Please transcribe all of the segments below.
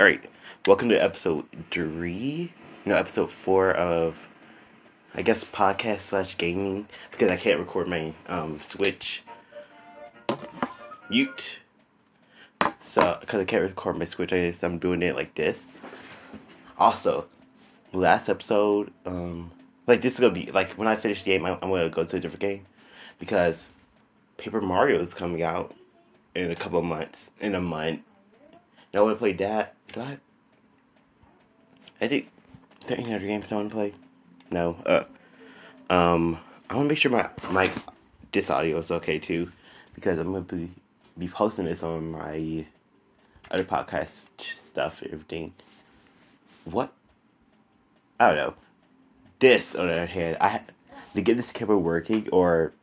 All right, welcome to episode four of, I guess, podcast / gaming, because I can't record my Switch mute. So, because I can't record my Switch, I guess I'm doing it like this. Also, last episode, this is going to be, when I finish the game, I'm going to go to a different game, because Paper Mario is coming out in a couple of months, in a month, and I want to play that. I think 13 other games I want to play. No. I want to make sure my this audio is okay too, because I'm going to be posting this on my other podcast stuff and everything. What? I don't know. This, on the other hand, I to get this camera working, or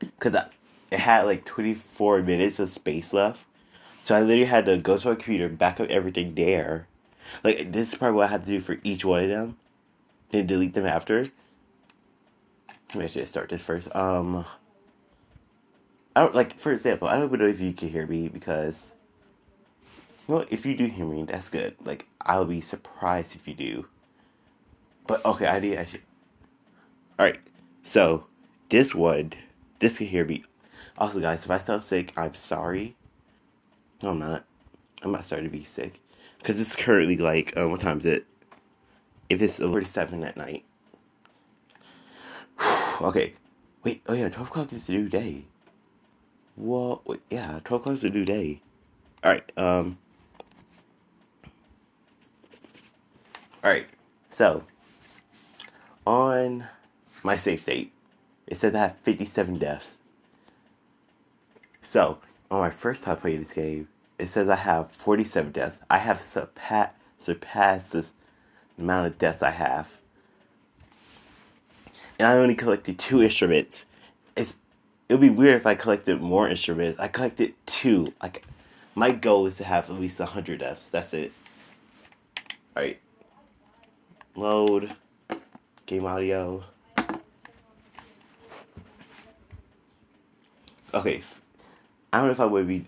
because it had 24 minutes of space left, so I literally had to go to my computer, back up everything there. This is probably what I have to do for each one of them, then delete them after. Maybe I should start this first. I don't, for example, I don't even know if you can hear me, because, well, if you do hear me, that's good. I'll be surprised if you do. But, okay, I should. Alright, so, this can hear me. Also, guys, if I sound sick, I'm sorry. No, I'm not. I'm not sorry to be sick. Because it's currently what time is it? If it's 11:37 at night. Okay. Wait, oh yeah, 12 o'clock is the new day. Whoa, wait, yeah, 12 o'clock is the new day. Alright, Alright, so, on my save state, it says I have 57 deaths. So, on my first time playing this game, it says I have 47 deaths. I have surpassed this amount of deaths I have. And I only collected 2 instruments. It would be weird if I collected more instruments. I collected 2. My goal is to have at least 100 deaths. That's it. Alright. Load. Game audio. Okay. I don't know if I would be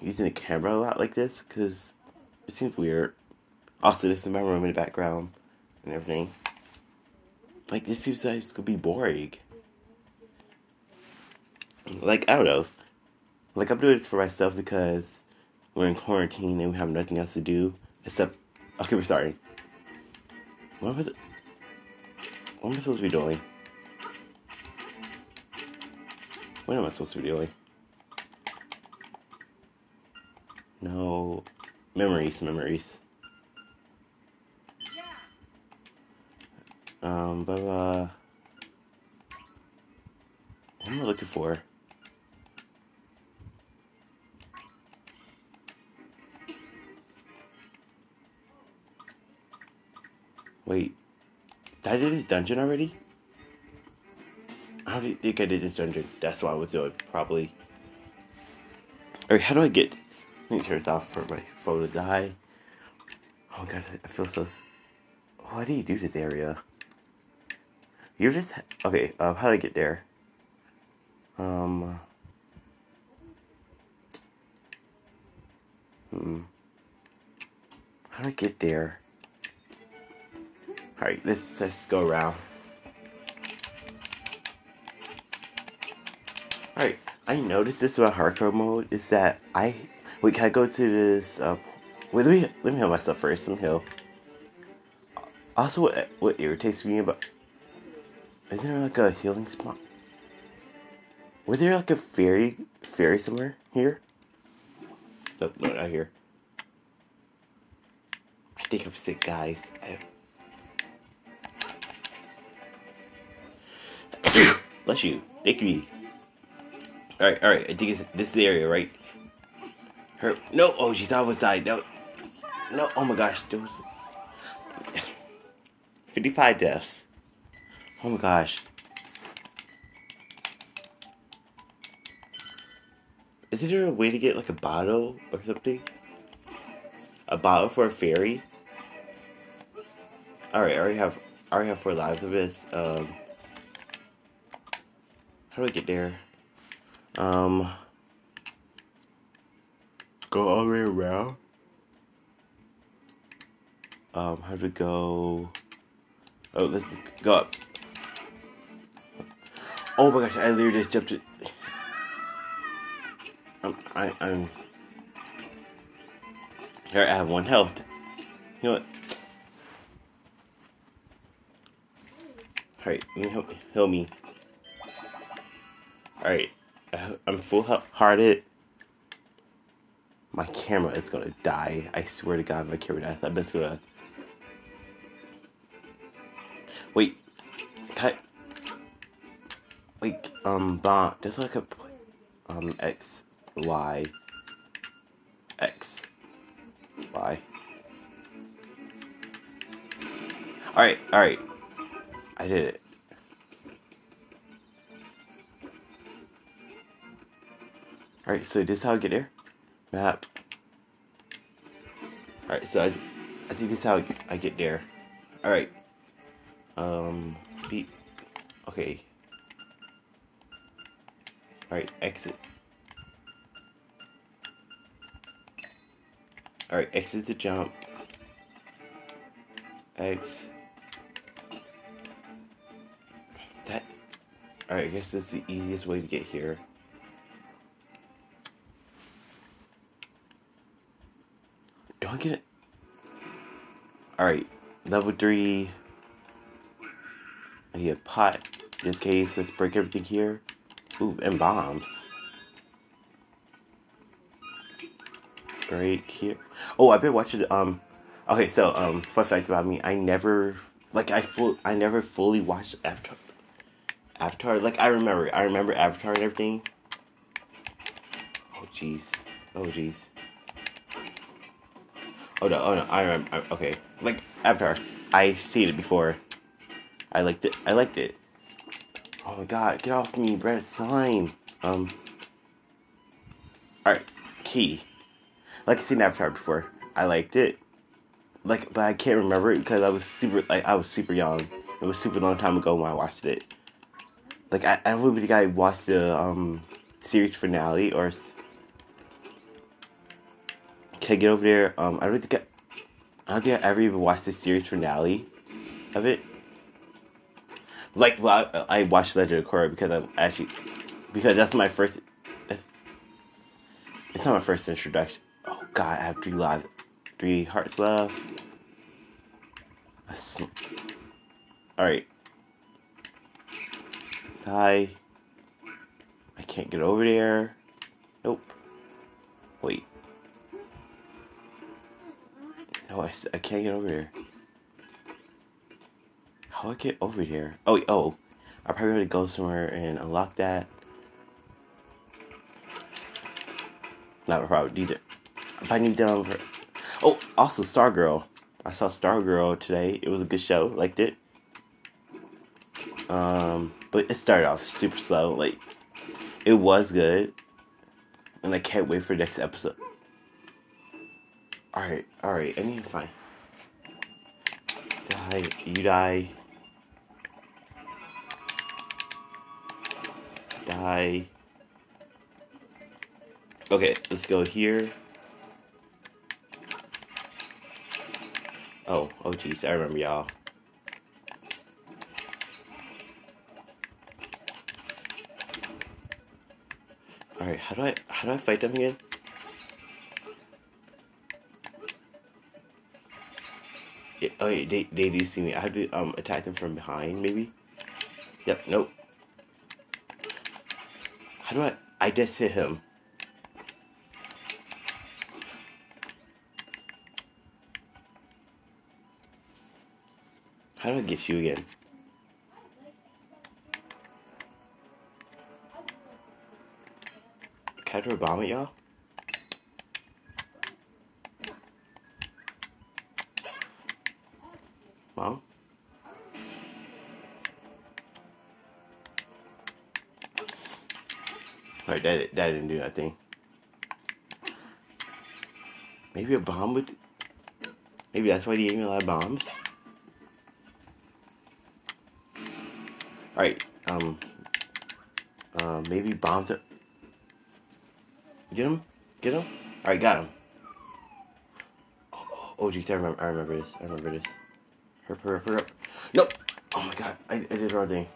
using a camera a lot like this, because it seems weird. Also, this is my room in the background and everything. This seems like it's gonna be boring. I don't know. I'm doing this for myself, because we're in quarantine and we have nothing else to do except. Okay, we're sorry. What am I supposed to be doing? What am I supposed to be doing? No. Memories. Blah. What am I looking for? Wait. Did I do this dungeon already? I don't think I did this dungeon. That's why I was doing it, probably. Alright, how do I get... Let me turn this off for my phone to die. Oh my god, I feel so... Why do you do this area? You're just... Okay, how do I get there? How do I get there? Alright, let's go around. Alright, I noticed this about hardcore mode, is that I... Wait, can I go to this, Wait, let me heal myself first, Also, what irritates me about... Isn't there, a healing spot? Was there, a fairy somewhere here? Nope, not here. I think I'm sick, guys. Bless you. Thank you. Alright. I think this is the area, right? Her... No! Oh, she thought I was dying. No, oh my gosh. There was... 55 deaths. Oh my gosh. Is there a way to get a bottle or something? A bottle for a fairy? Alright, I already have 4 lives of this. How do I get there? Go all the way around? How do we go? Oh, let's go up. Oh my gosh, I literally just jumped it. I'm... Here, I have 1 health. You know what? Alright, let me heal me. Alright, I'm full-hearted. My camera is gonna die. I swear to God, my camera dies. I'm just gonna... Wait. Wait, bot. There's like a... X, Y. X. Y. Alright, alright. I did it. Alright, so this is how I get there. Map. Alright, so I think this is how I get there. Alright. Beep. Okay. Alright, exit. Alright, exit the jump. X. That. Alright, I guess that's the easiest way to get here. Do I get it? Alright, level 3. I need a pot. In this case, let's break everything here. Ooh, and bombs. Break here. Oh, I've been watching, okay, so, fun fact about me, I never fully watched Avatar, like, I remember Avatar and everything. Oh, jeez. Oh no, I remember, okay, like, Avatar, I've seen it before. I liked it. Oh my god, get off me, bruh, it's time. Alright, key. Like, I've seen Avatar before. I liked it. Like, but I can't remember it because I was super young. It was super long time ago when I watched it. Like, I don't think I watched the, series finale or... Okay, get over there. I don't think I ever even watched the series finale of it. Like, well, I watched Legend of Korra because that's my first... It's not my first introduction. Oh, God, I have 3 lives. 3 hearts left. Alright. Die. I can't get over there. Nope. Wait. No, I can't get over there. How do I get over there? Oh, wait, oh. I probably had to go somewhere and unlock that. Not a problem either. I need down for... Oh, also Star Girl. I saw Star Girl today. It was a good show. Liked it. But it started off super slow. Like, it was good. And I can't wait for the next episode. Alright. I need to find... Die. You die. Die. Okay, let's go here. Oh geez, I remember y'all. Alright, how do I fight them again? Yeah, oh yeah, they do see me. I have to attack them from behind maybe? Yep, nope. I just hit him. How do I get you again? Can I throw a bomb at y'all? Mom? Alright, that didn't do nothing. Maybe a bomb would... Maybe that's why they gave me a lot of bombs? Alright, maybe bombs are... Get him? Alright, got him. Oh, Oh jeez, I remember this. Hurry up. No! Oh my god, I did the wrong thing.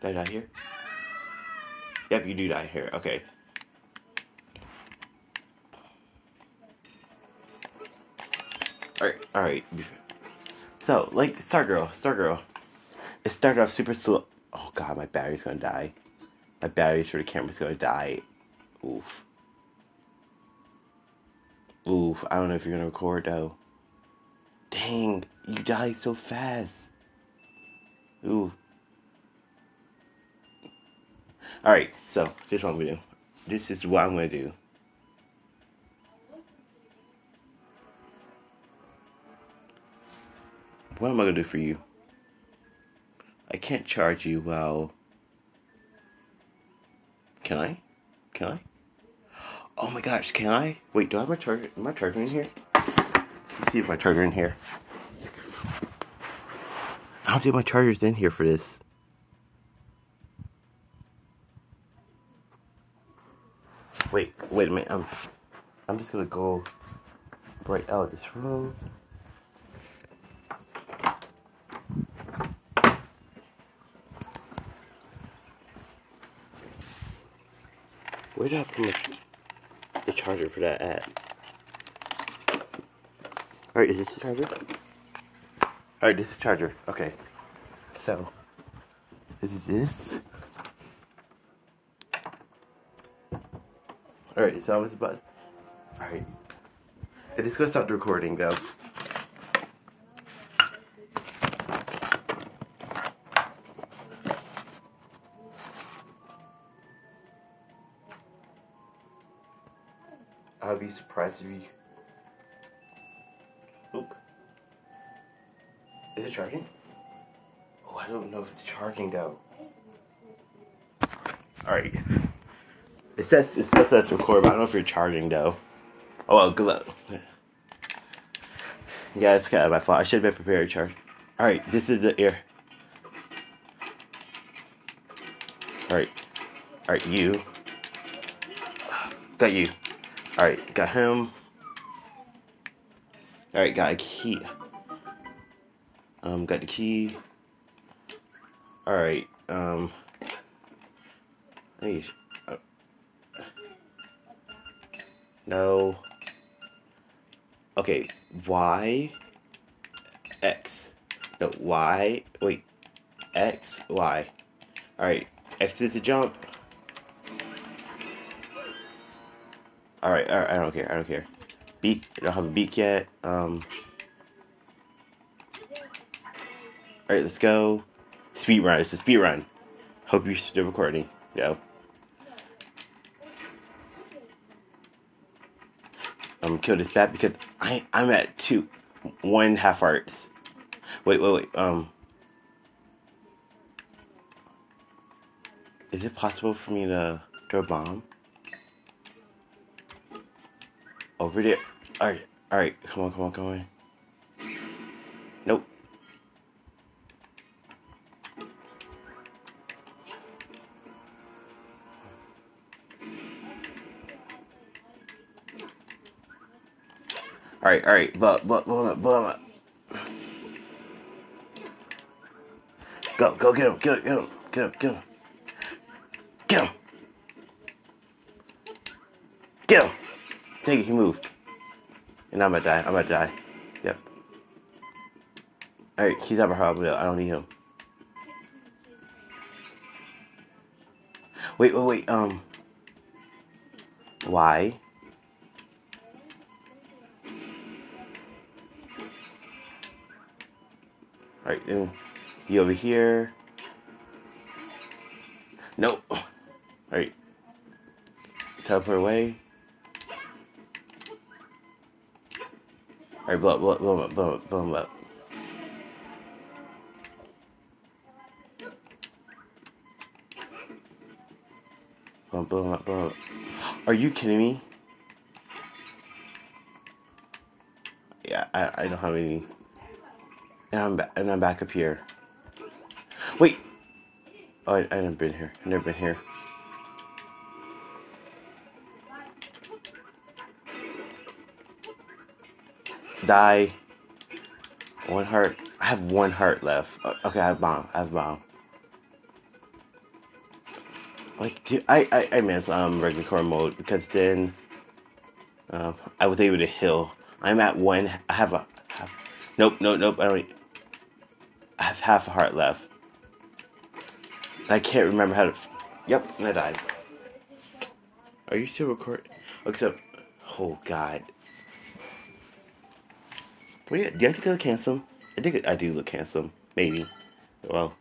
Did I die here? Yep, you do die here, okay. Alright. So, like, Star Girl. It started off super slow. Oh god, my battery's gonna die. My batteries for the camera's gonna die. Oof, I don't know if you're gonna record though. Dang, you die so fast. Ooh. Alright, so, this is what I'm gonna do. What am I gonna do for you? I can't charge you while... Can I? Oh my gosh, can I? Wait, do I have my charger? Am I charging in here? Let's see if my charger in here. I don't think my charger's in here for this. Wait a minute. I'm just gonna go right out of this room. Where did I put the charger for that at? Alright, is this the charger? Alright, this is the charger. Okay. So, is this? Alright, so I was about... Alright. I'm just gonna stop the recording, though. I'll be surprised if you... Oop. Is it charging? Oh, I don't know if it's charging, though. Alright. It says that's recorded, but I don't know if you're charging, though. Oh, well, good luck. Yeah, it's kind of my fault. I should have been prepared to charge. Alright, this is the ear. Alright, you. Got you. Alright, got him. Alright, got a key. Got the key. Alright, hey. No. Okay, Y, X. No, Y, wait, X, Y. Alright, X is a jump. Alright, I don't care. Beak, I don't have a beak yet. Alright, let's go. Speedrun, it's a speedrun. Hope you're still recording. No. I'm gonna kill this bat because I'm at 1.5 hearts. Wait. Is it possible for me to throw a bomb? Over there. Alright. Come on. Nope. Alright, blow him up. Go, get him. Dang it, he moved. And I'm gonna die. Yep. Alright, he's not my problem, I don't need him. Wait, why? Alright, then you over here. Nope. Alright. Teleport away. Alright, blow him up. Blow him up. Are you kidding me? Yeah, I don't have any. And I'm back up here. Wait. Oh, I've never been here. Die. One heart. I have one heart left. Okay, I have bomb. Like, dude, I miss regular core mode because then I was able to heal. I'm at one. I have a half. Nope. I have half a heart left. And I can't remember how to. Yep, and I died. Are you still recording? Except, oh god. What do I think I look handsome? I think I do look handsome. Maybe. Well,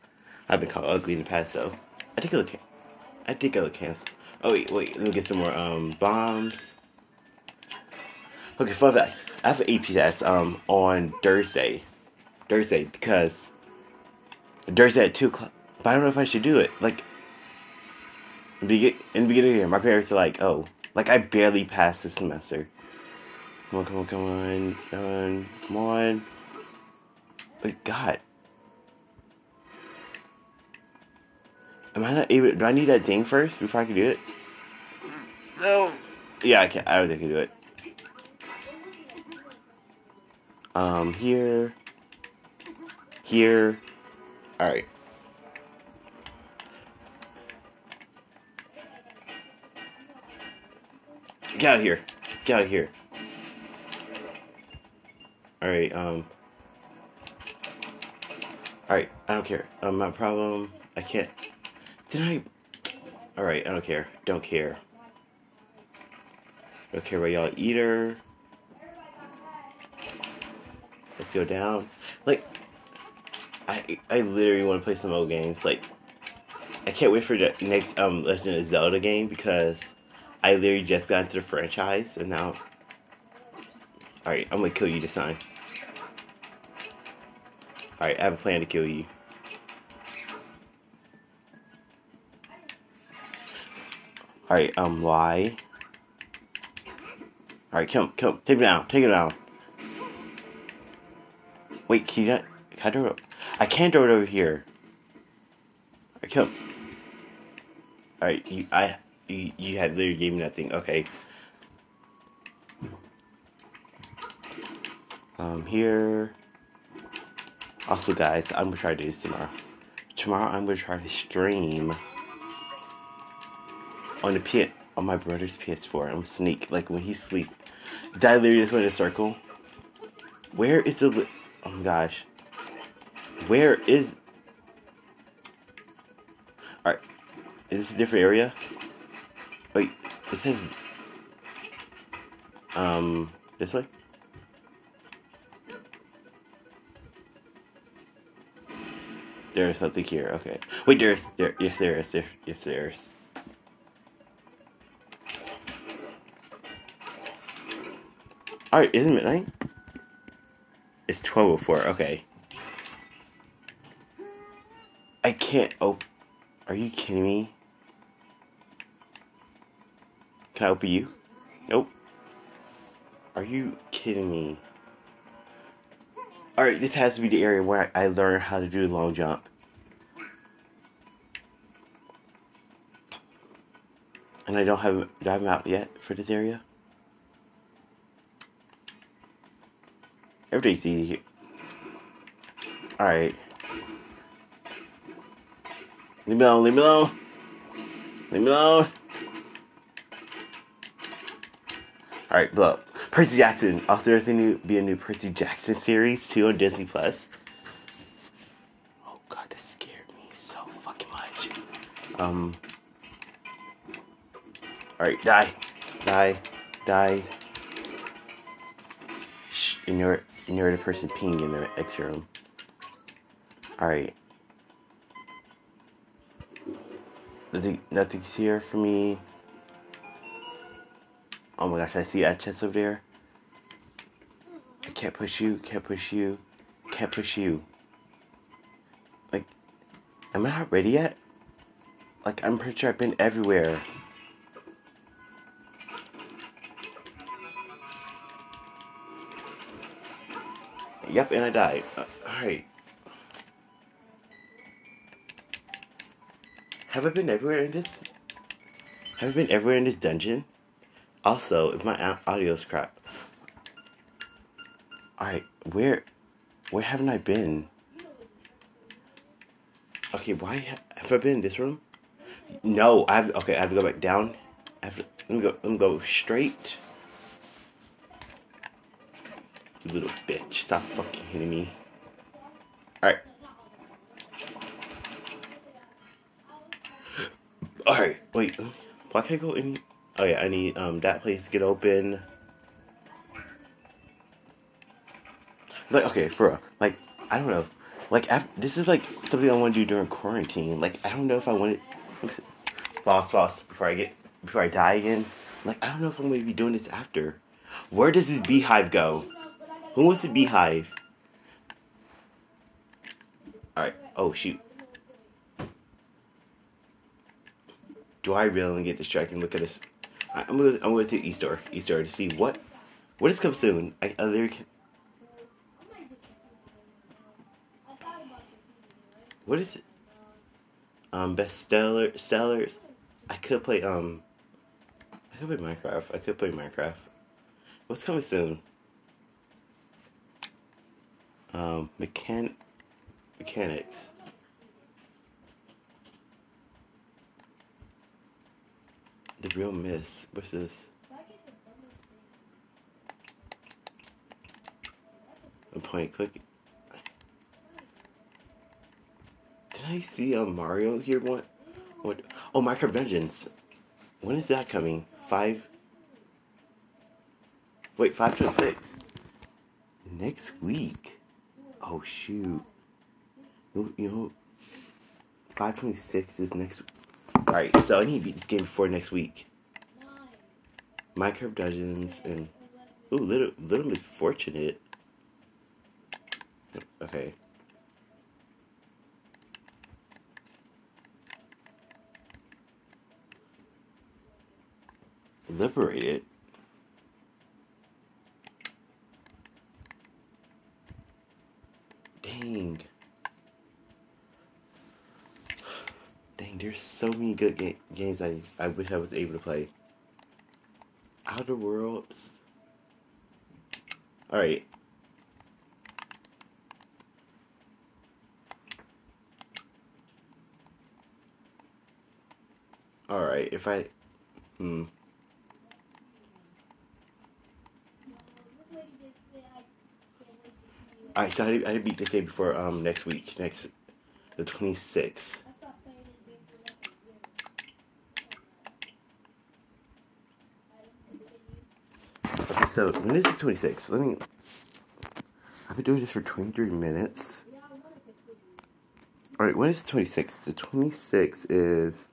I've been called ugly in the past, so I think I look. I think I look handsome. Oh wait. Let me get some more bombs. Okay, fun fact. I have an AP test on Thursday. Because Thursday at 2 o'clock. But I don't know if I should do it. Like in the beginning of the year, my parents were like, "Oh, like I barely passed this semester." Come on. But God. Am I not able? Do I need that thing first before I can do it? No. Yeah, I can't. I don't think I can do it. Here. All right. Get out of here. All right. All right. I don't care. My problem. I can't. Alright, I don't care. Don't care about y'all either. Let's go down. Like, I literally want to play some old games. Like, I can't wait for the next Legend of Zelda game because I literally just got into the franchise and now. Alright, I'm gonna kill you this time. Alright, I have a plan to kill you. Alright, why? Alright, come, take it down. Wait, can you not, can I throw it up? I can't throw it over here. Alright, come. Alright, you had literally gave me nothing, okay. Here. Also, guys, I'm gonna try to do this tomorrow. Tomorrow I'm gonna try to stream on my brother's PS4. I'm sneak, like when he sleep. That literally just went in a circle. Where is the oh my gosh. Where is? Alright. Is this a different area? Wait, it says this way? There's something here, okay. Wait, there is. Alright, isn't it midnight? It's 12:04, okay. I can't open. Are you kidding me? Can I open you? Nope. Are you kidding me? Alright, this has to be the area where I learn how to do the long jump. And I don't have. Do I have a map yet for this area? Everything's easy here. Alright. Leave me alone. Alright, blow up. Percy Jackson. Also, there's going to be a new Percy Jackson series, too, on Disney Plus. Oh, God, that scared me so fucking much. Alright, die. Shh, ignore the person peeing in the extra room. Alright. Nothing's here for me. Oh my gosh, I see that chest over there. I can't push you. Like, am I not ready yet? Like, I'm pretty sure I've been everywhere. Yep, and I died. Alright. Have I been everywhere in this? Have I been everywhere in this dungeon? Also, if my audio's crap. Where haven't I been? Okay, why have I been in this room? No, I have to go back down. Let me go straight. You little bitch, stop fucking hitting me. Alright. Alright, wait. Why can't I go in? Oh yeah, I need that place to get open. Like, okay, for real. Like, I don't know. Like, this is, like, something I want to do during quarantine. Like, I don't know if I want to... Boss, before I die again. Like, I don't know if I'm going to be doing this after. Where does this beehive go? Who wants the beehive? Alright. Oh, shoot. Do I really want to get distracted? Look at this. I'm going to eStore. eStore to see what... What has come soon? I literally can't... What is it? Best sellers. I could play Minecraft. What's coming soon? Mechanics. The real miss. What's this? A point click. Did I see a Mario here? What? Oh, Minecraft Dungeons. When is that coming? 5/26. Next week. Oh shoot. You know 5/26 is next. Alright, so I need to beat this game before next week. Minecraft Dungeons and ooh, little misfortunate. Okay. Liberated. Dang, there's so many good games I wish I was able to play. Outer Worlds. Alright. Alright, if I... Alright, so I had to beat this game before next week, the 26th. Okay, so when is the 26th? I've been doing this for 23 minutes. Alright, when is the 26th? The 26th is...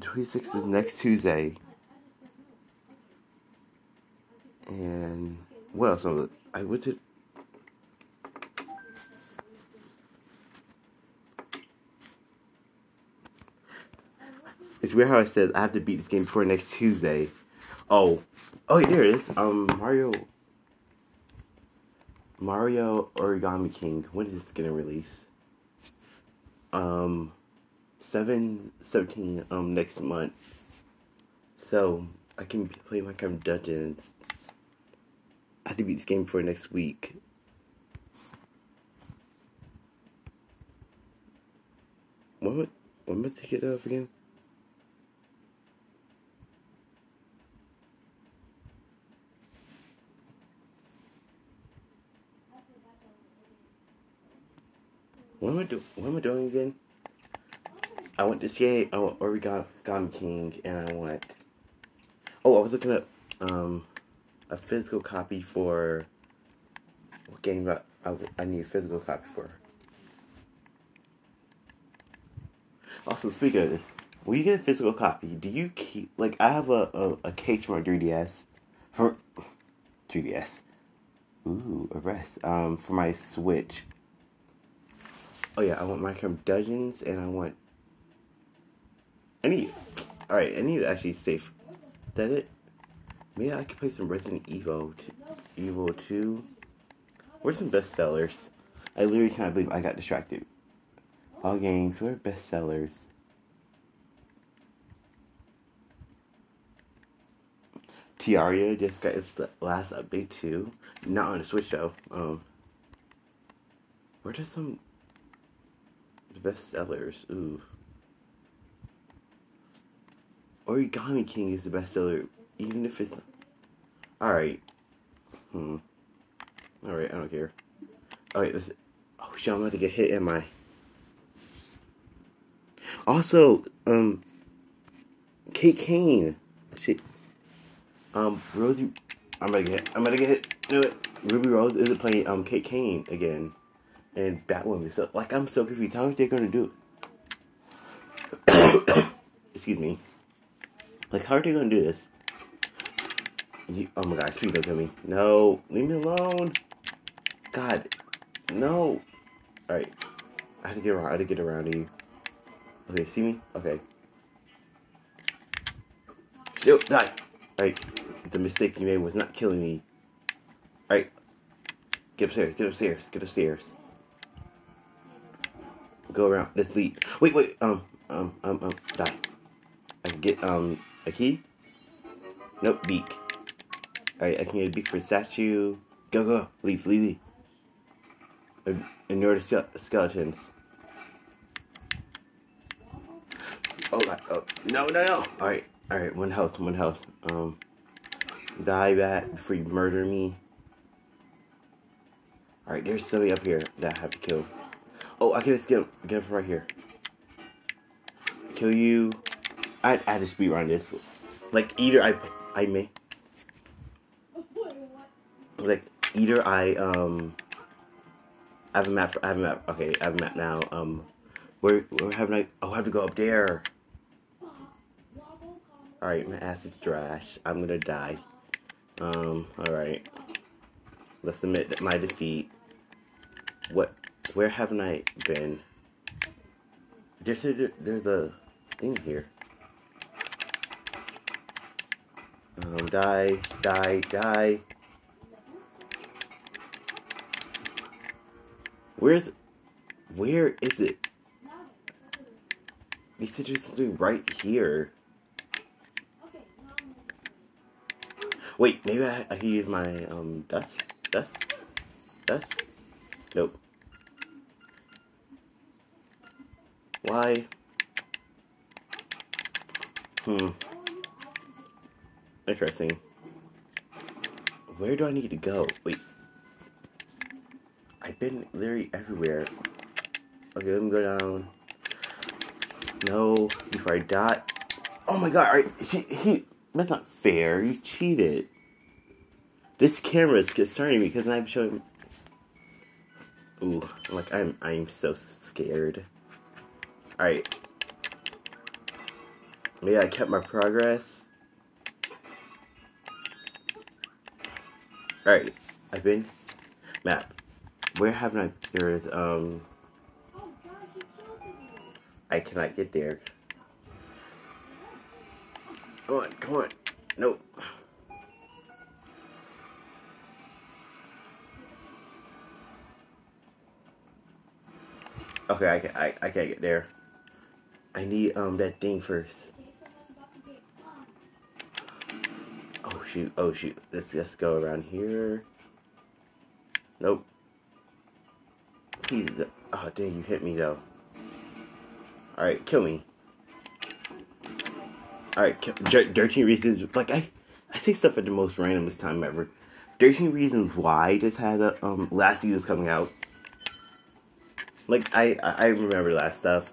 26th is next Tuesday. And what else? I went to. It's weird how I said I have to beat this game before next Tuesday. Oh, here it is. Mario Origami King. When is this gonna release? 7/17 next month. So I can play Minecraft Dungeons. I have to beat this game for next week. When am I to get off again? What am I doing again? I want this game. I want Origami King, and I want. Oh, I was looking up. A physical copy for what game I need a physical copy for. Also, speaking of this, when you get a physical copy, do you keep... Like, I have a case for my 3DS. For... 3DS. Ooh, arrest. For my Switch. Oh, yeah, I want Minecraft Dungeons, and I want... Alright, I need to actually save... Is that it? Maybe I could play some Resident Evil, Evil 2. Where's some bestsellers? I literally cannot believe I got distracted. All games, where are bestsellers? Tiara just got its last update too. Not on the Switch though. Where are some the best sellers? Ooh. Origami King is the best seller, even if it's not. Alright. Alright, I don't care. Alright, let's. Oh shit, I'm about to get hit, am I? Also, Kate Kane. Shit. Rosie. I'm gonna get hit. Do it. Ruby Rose isn't playing Kate Kane again. And Batwoman. So, like, I'm so confused. How are they gonna do it? Excuse me. Like, how are they gonna do this? Oh my god, please don't kill me. No, leave me alone. God, no. Alright. I had to get around to you. Okay, see me? Okay. Shoot, die. Alright, the mistake you made was not killing me. Alright. Get upstairs. Go around, let's leave. Wait, die. I can get, a key? Nope, beak. Alright, I can get a beak for a statue. Go. Leave. Ignore the skeletons. Oh god, oh, no. Alright, one health. Die bat before you murder me. Alright, there's somebody up here that I have to kill. Oh, I can just get him from right here. Kill you. I had to speedrun this. Like, I have a map. Okay, I have a map now. Where have I? Oh, I have to go up there. Alright, my ass is trash. I'm gonna die. Alright. Let's admit my defeat. What? Where haven't I been? There's a thing here. Die. Where is it? They said there's something right here. Wait, maybe I can use my, dust? Nope. Why? Interesting. Where do I need to go? Wait. I've been literally everywhere. Okay, let me go down. No, before I die. Oh my god, alright, that's not fair. You cheated. This camera is concerning me because I'm showing. Ooh, like I'm so scared. All right. Maybe I kept my progress. All right. I've been map. Where haven't I? There is I cannot get there. Come on. Nope. Okay, I can't get there. I need that thing first. Oh shoot. Let's just go around here. Nope. Please. Oh dang, you hit me though. All right, kill me. Alright, 13 Reasons, like, I say stuff at the most randomest time ever. 13 Reasons Why just had a, last season's coming out. Like, I remember that stuff,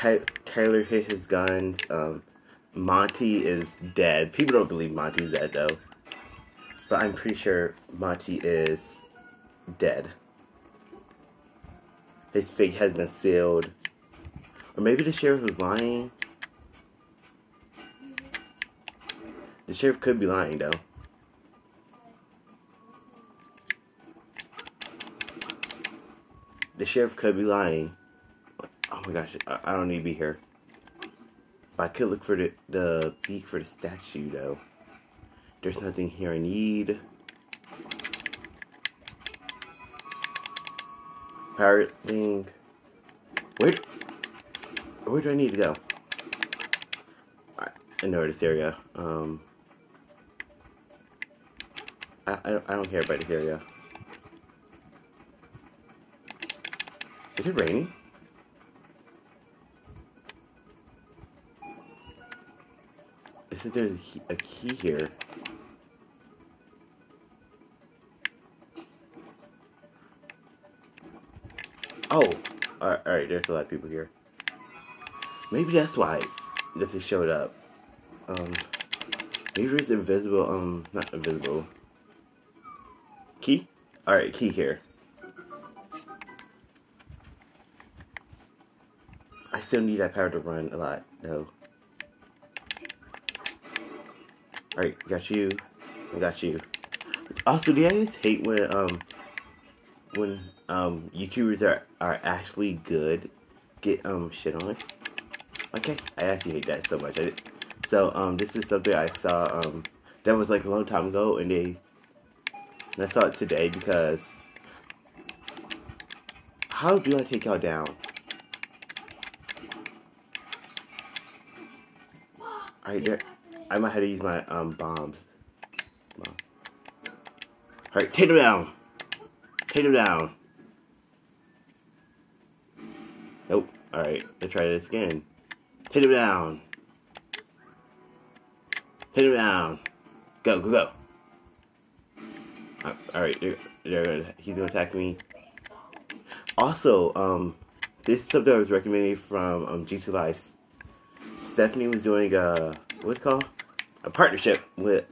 Tyler hit his guns, Monty is dead. People don't believe Monty's dead, though. But I'm pretty sure Monty is dead. His fate has been sealed. Or maybe the sheriff was lying. The sheriff could be lying, though. Oh my gosh, I don't need to be here. But I could look for the beak for the statue, though. There's nothing here I need. Pirate thing. Where do I need to go? I know this area. I don't hear about Helia. Is it raining? I said there's a key here. Oh, alright, there's a lot of people here. Maybe that's why this showed up. Maybe it's invisible, not invisible. Key? Alright, key here. I still need that power to run a lot, though. Alright, got you. I got you. Also, do you guys hate when YouTubers are actually good get shit on? Okay, I actually hate that so much. So this is something I saw that was like a long time ago, and I saw it today because how do I take y'all down? Alright, there. I might have to use my bombs. Alright, take them down. Take them down. Nope. Alright, let's try this again. Take them down. Take them down. Go, go, go. Alright, he's gonna attack me. Also, this is something I was recommended from G2Lives. Stephanie was doing a, what's it called? A partnership with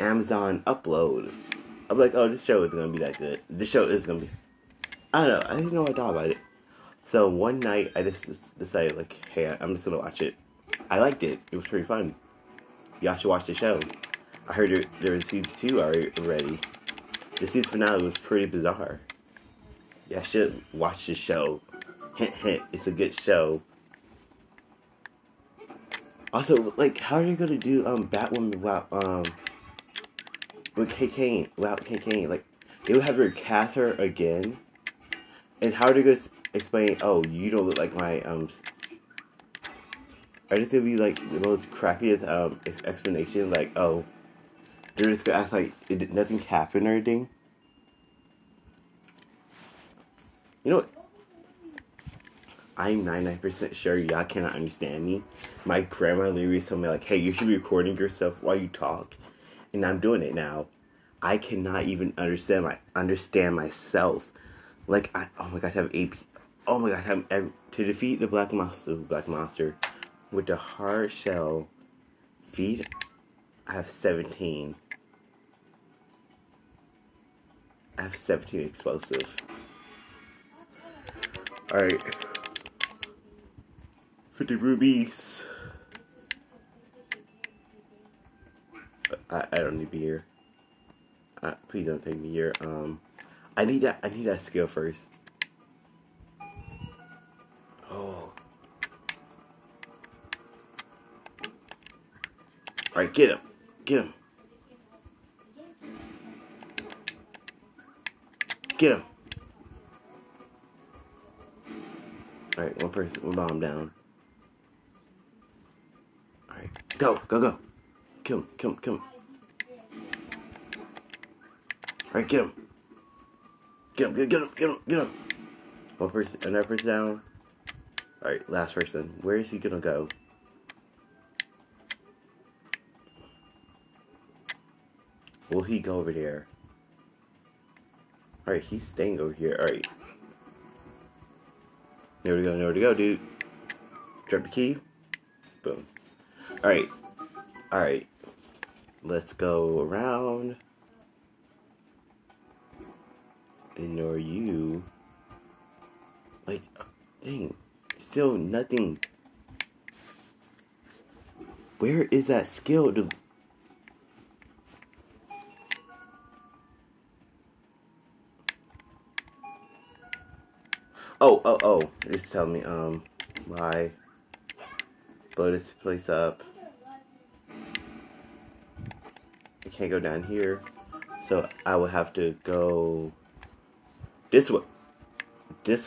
Amazon Upload. I'm like, oh, this show is gonna be that good. This show is gonna be. I don't know. I didn't know what I thought about it. So one night, I just decided, like, hey, I'm just gonna watch it. I liked it. It was pretty fun. Y'all should watch the show. I heard there was season 2 already. The season finale was pretty bizarre. Yeah, I should watch the show. Hint, hint. It's a good show. Also, like, how are you gonna do Batwoman without Kate Kane? Like, they would have to cast her again. And how are they gonna explain? Oh, you don't look like my Are this gonna be like the most crappiest explanation? Like, oh, they're just gonna act like nothing happened or anything. You know what? I'm 99% sure y'all cannot understand me. My grandma literally told me, like, hey, you should be recording yourself while you talk. And I'm doing it now. I cannot even understand myself. Like, oh my gosh, I have AP. Oh my gosh, to defeat the black monster with the hard shell feet, I have 17. I have 17 explosive. Alright. 50 rubies. I don't need to be here. Please don't take me here. I need that skill first. Oh. Alright, get him. Get him. Get him. Alright, one bomb down. Go, go, go. Kill him, kill him, kill him. Alright, get him. Get him, get him, get him, get him. One person, another person down. Alright, last person. Where is he gonna go? Will he go over there? Alright, he's staying over here. Alright. Nowhere to go, dude. Drop the key. Boom. Alright, let's go around, ignore you, like, dang, still nothing, where is that skill to, oh, just tell me, why, blow this place up. Can't go down here, so I will have to go this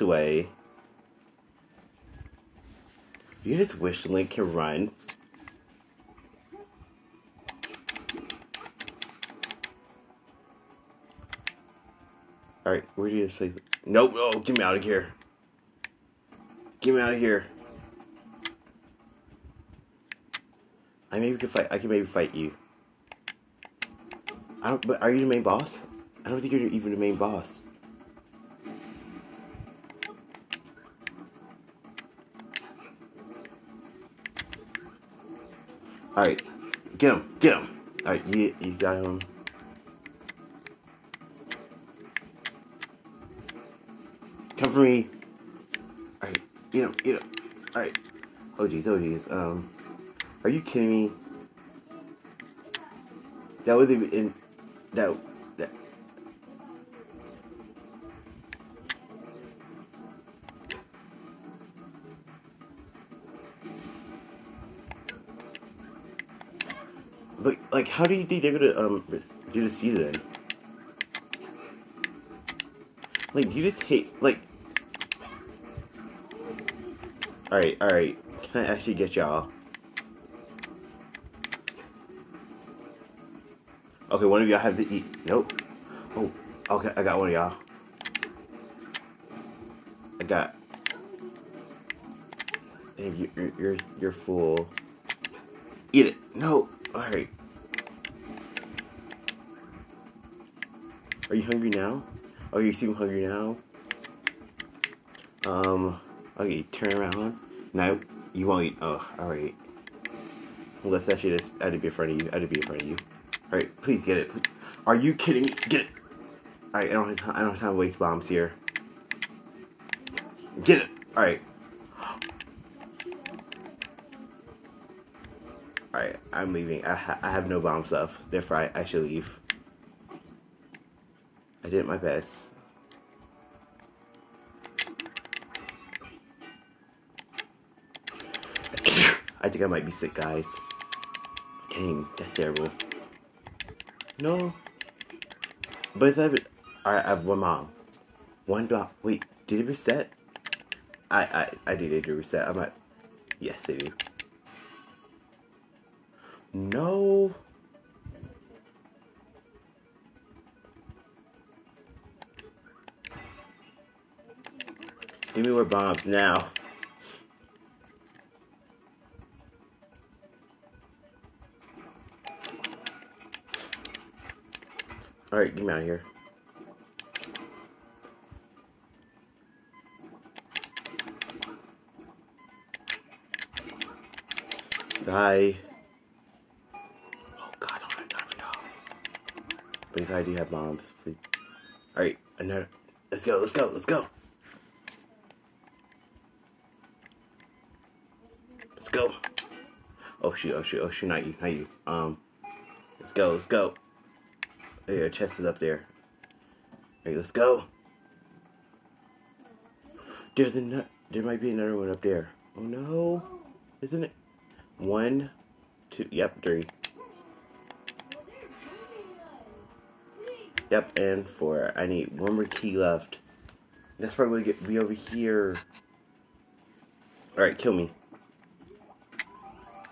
way. You just wish Link can run. Alright, where do you say? Nope, oh, get me out of here. Get me out of here. I can maybe fight you. But are you the main boss? I don't think you're even the main boss. Alright, get him, get him. Alright, you got him. Come for me. Alright, get him, get him. Alright. Oh jeez, oh jeez. Are you kidding me? That would have been... That... But, like, how do you think they're gonna, do the season? Like, you just hate... Like... Alright, alright. Can I actually get y'all? Okay, one of y'all have to eat. Nope. Oh, okay, I got one of y'all. I got... Hey, you're full. Eat it. No. Alright. Are you hungry now? Oh, you seem hungry now? Okay, turn around. Now, you won't eat. Oh, alright. Unless that shit is... I had to be in front of you. I had to be in front of you. Alright, please get it. Please. Are you kidding me? Get it. Alright, I don't have time to waste bombs here. Get it. Alright. Alright, I'm leaving. I have no bomb stuff. Therefore, I should leave. I did my best. I think I might be sick, guys. Dang, that's terrible. No, but it's alright. I have one bomb. One bomb. Wait, did it reset? I did it reset. I'm not. Yes, it did. No. Give me more bombs now. Alright, get me out of here. Die. Oh god, I don't have time for y'all. But if I do have bombs, please. Alright, another. Let's go, let's go, let's go. Let's go. Oh shoot, oh shoot, oh shoot, not you, not you. Let's go, let's go. Oh, yeah, chest is up there. Alright, let's go. There's another. There might be another one up there. Oh no, isn't it? 1, 2. Yep, 3. Yep, and 4. I need one more key left. That's probably gonna get me over here. Alright, kill me.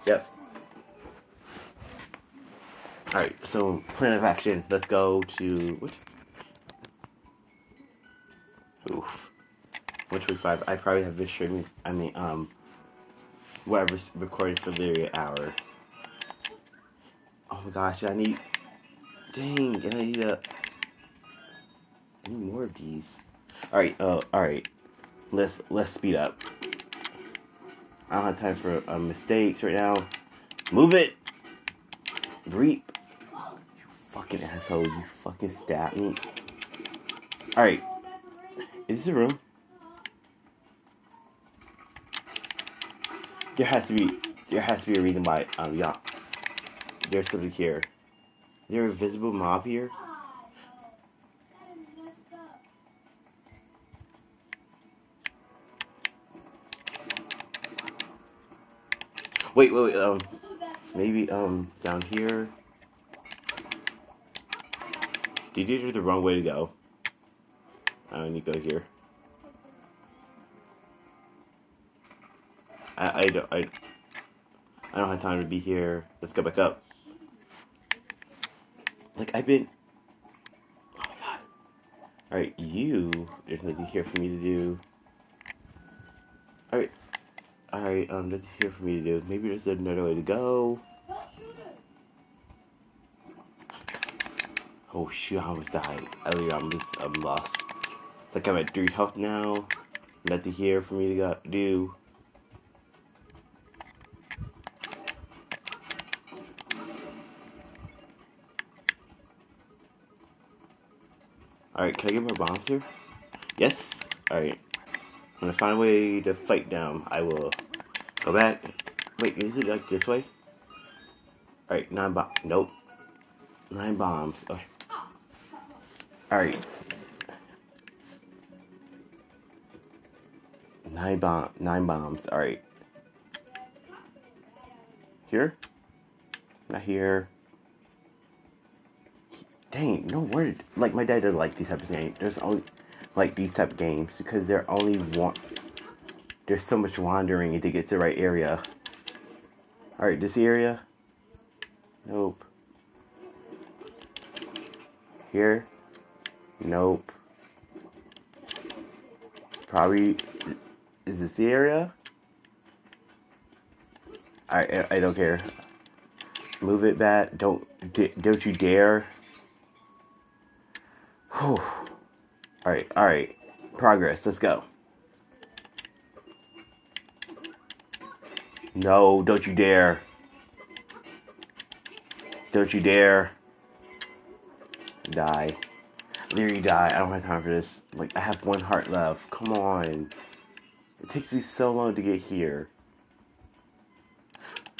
Yep. Alright, so, plan of action. Let's go to... What? Oof. 125. I probably have been streaming... I mean, whatever recorded for literally an hour. Oh my gosh, I need... Dang, and I need more of these. Alright, alright. Let's speed up. I don't have time for mistakes right now. Move it! Reap. Fucking asshole, you fucking stabbed me. Alright. Is this a room? There has to be a reason why y'all. There's something here. Is there a visible mob here? Wait, maybe down here. Did you do the wrong way to go? I don't need to go here. I don't have time to be here. Let's go back up. Like I've been. Oh my god! Alright, there's nothing here for me to do. Alright, nothing here for me to do. Maybe there's another way to go. Oh shoot, I almost died. Earlier, I'm lost. Like I'm at 3 health now. Nothing here for me to do. Alright, can I get more bombs here? Yes? Alright. I'm gonna find a way to fight down. I will go back. Wait, is it like this way? Alright, 9 bombs. Nope. 9 bombs. Okay. Alright. 9 bombs. Alright. Here? Not here. Dang, no word. Like, my dad doesn't like these type of games. There's only, like, these type of games. Because they're only one. There's so much wandering to get to the right area. Alright, this area? Nope. Here? Nope. Probably... Is this the area? I don't care. Move it, Bat. Don't you dare... Whew. Alright. Progress, let's go. No, don't you dare. Don't you dare. Die. There you die. I don't have time for this. Like, I have 1 heart left. Come on. It takes me so long to get here.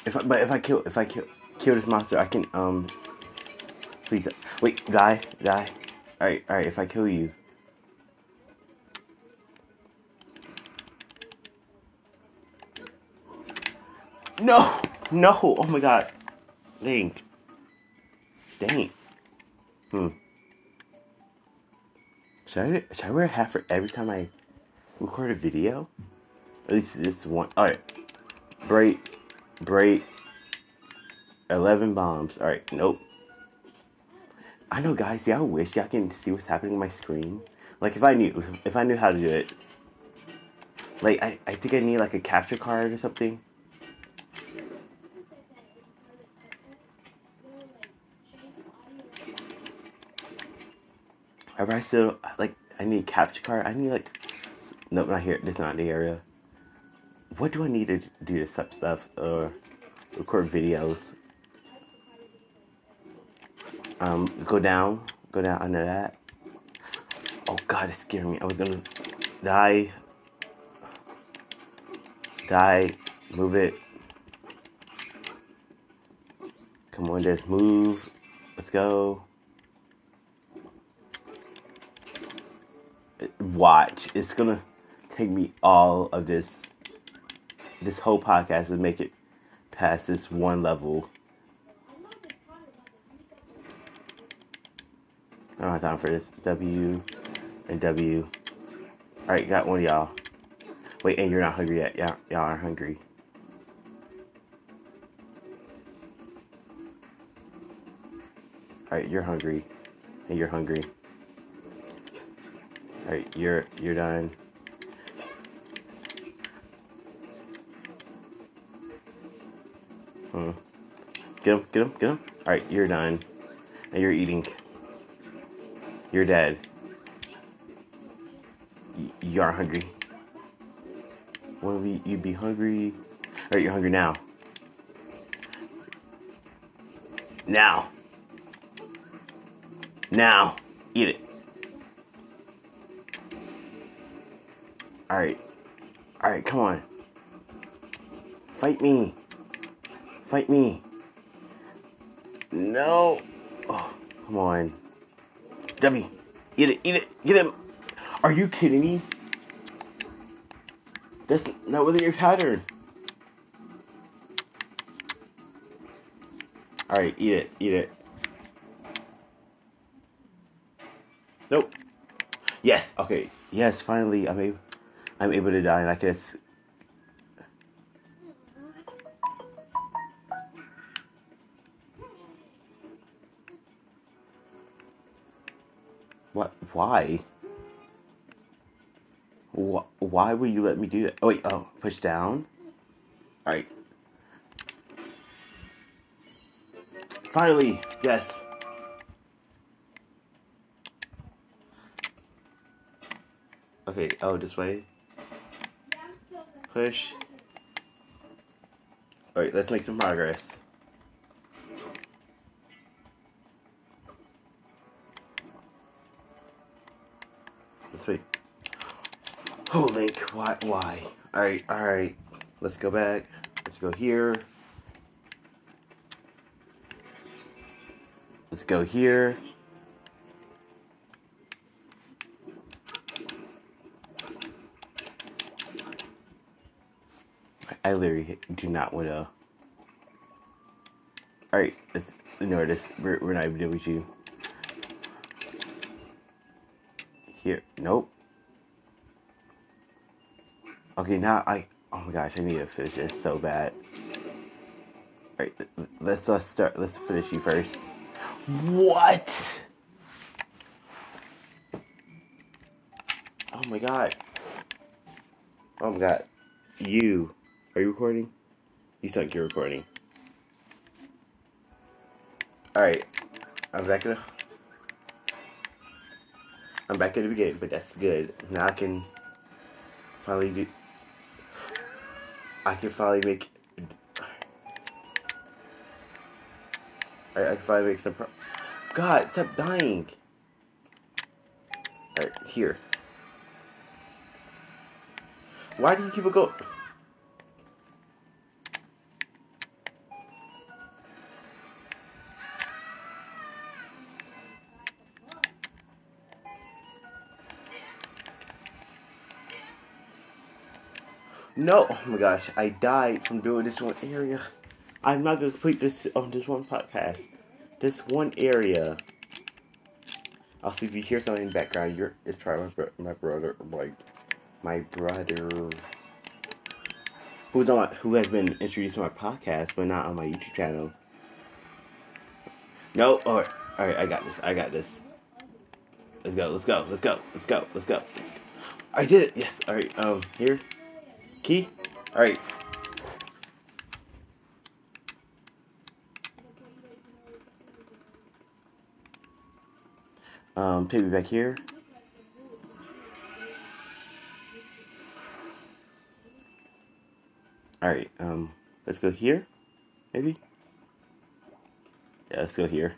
If I kill this monster, I can, please, wait, die. Alright, if I kill you. No, oh my god. Dang. Should I wear a hat for every time I record a video? At least this one. Alright. Break. 11 bombs. Alright, nope. I know, guys. Y'all wish y'all can see what's happening on my screen. Like, if I knew how to do it. Like, I think I need, like, a capture card or something. I still, like, I need a capture card. I need, like... Nope, not here. This is not the area. What do I need to do this type of stuff? Or record videos? Go down, I know that. Oh god, it scared me. I was gonna die, move it. Come on, just move, let's go. Watch, it's gonna take me all of this whole podcast to make it past this one level. I don't have time for this. W and W. Alright, got one of y'all. Wait, and you're not hungry yet. Yeah, y'all are hungry. Alright, you're hungry. And you're hungry. Alright, you're done. Get him. Alright, you're done. And you're eating. You're dead. You are hungry. Wouldn't you be hungry? Alright, you're hungry now. Now! Eat it. Alright, come on. Fight me. No! Oh, come on. Debbie, eat it, get him. Are you kidding me? That's not really your pattern. Alright, eat it. Nope. Yes, okay. Yes, finally, I'm able to die and I guess. What? Why? Why would you let me do that? Oh, wait. Oh, push down. All right. Finally. Yes. Okay. Oh, this way. Push. All right. Let's make some progress. Let's wait. Oh, Link, why? Alright. Let's go back. Let's go here. Let's go here. I literally do not want to. Alright, let's ignore this. We're not even doing with you. Here. Nope. Okay, now oh my gosh, I need to finish this so bad. Alright, let's finish you first. What? Oh my god. You. Are you recording? You think you're recording. Alright, I'm back at the beginning, but that's good. Now I can finally do. I can finally make some God, stop dying! Alright, here. Why do you keep it going? No, oh my gosh, I died from doing this one area. I'm not gonna complete this on this one podcast. This one area. I'll see if you hear something in the background. It's probably my brother, who has been introduced to my podcast, but not on my YouTube channel. No, alright, I got this. Let's go. I did it. Yes. Alright. Here. Key? Alright. Take me back here. Alright, let's go here, maybe? Yeah, let's go here.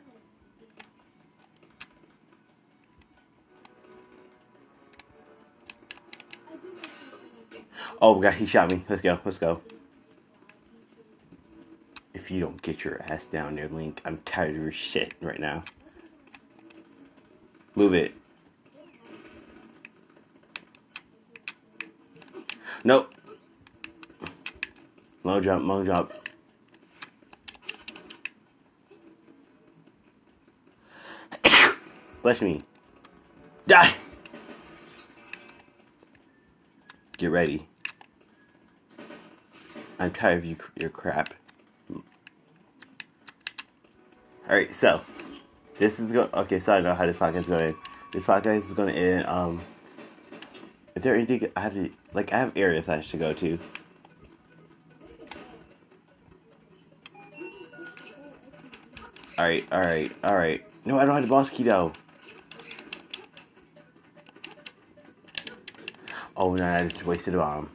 Oh, God, he shot me. Let's go. If you don't get your ass down there, Link, I'm tired of your shit right now. Move it. Nope. Long jump. Bless me. Die! Get ready. I'm tired of your crap. Alright, so. This is going... Okay, so I know how this podcast is going. This podcast is going to end, Is there anything I have to... Like, I have areas I should go to. Alright. No, I don't have the boss key, though. Oh, no, I just wasted a bomb.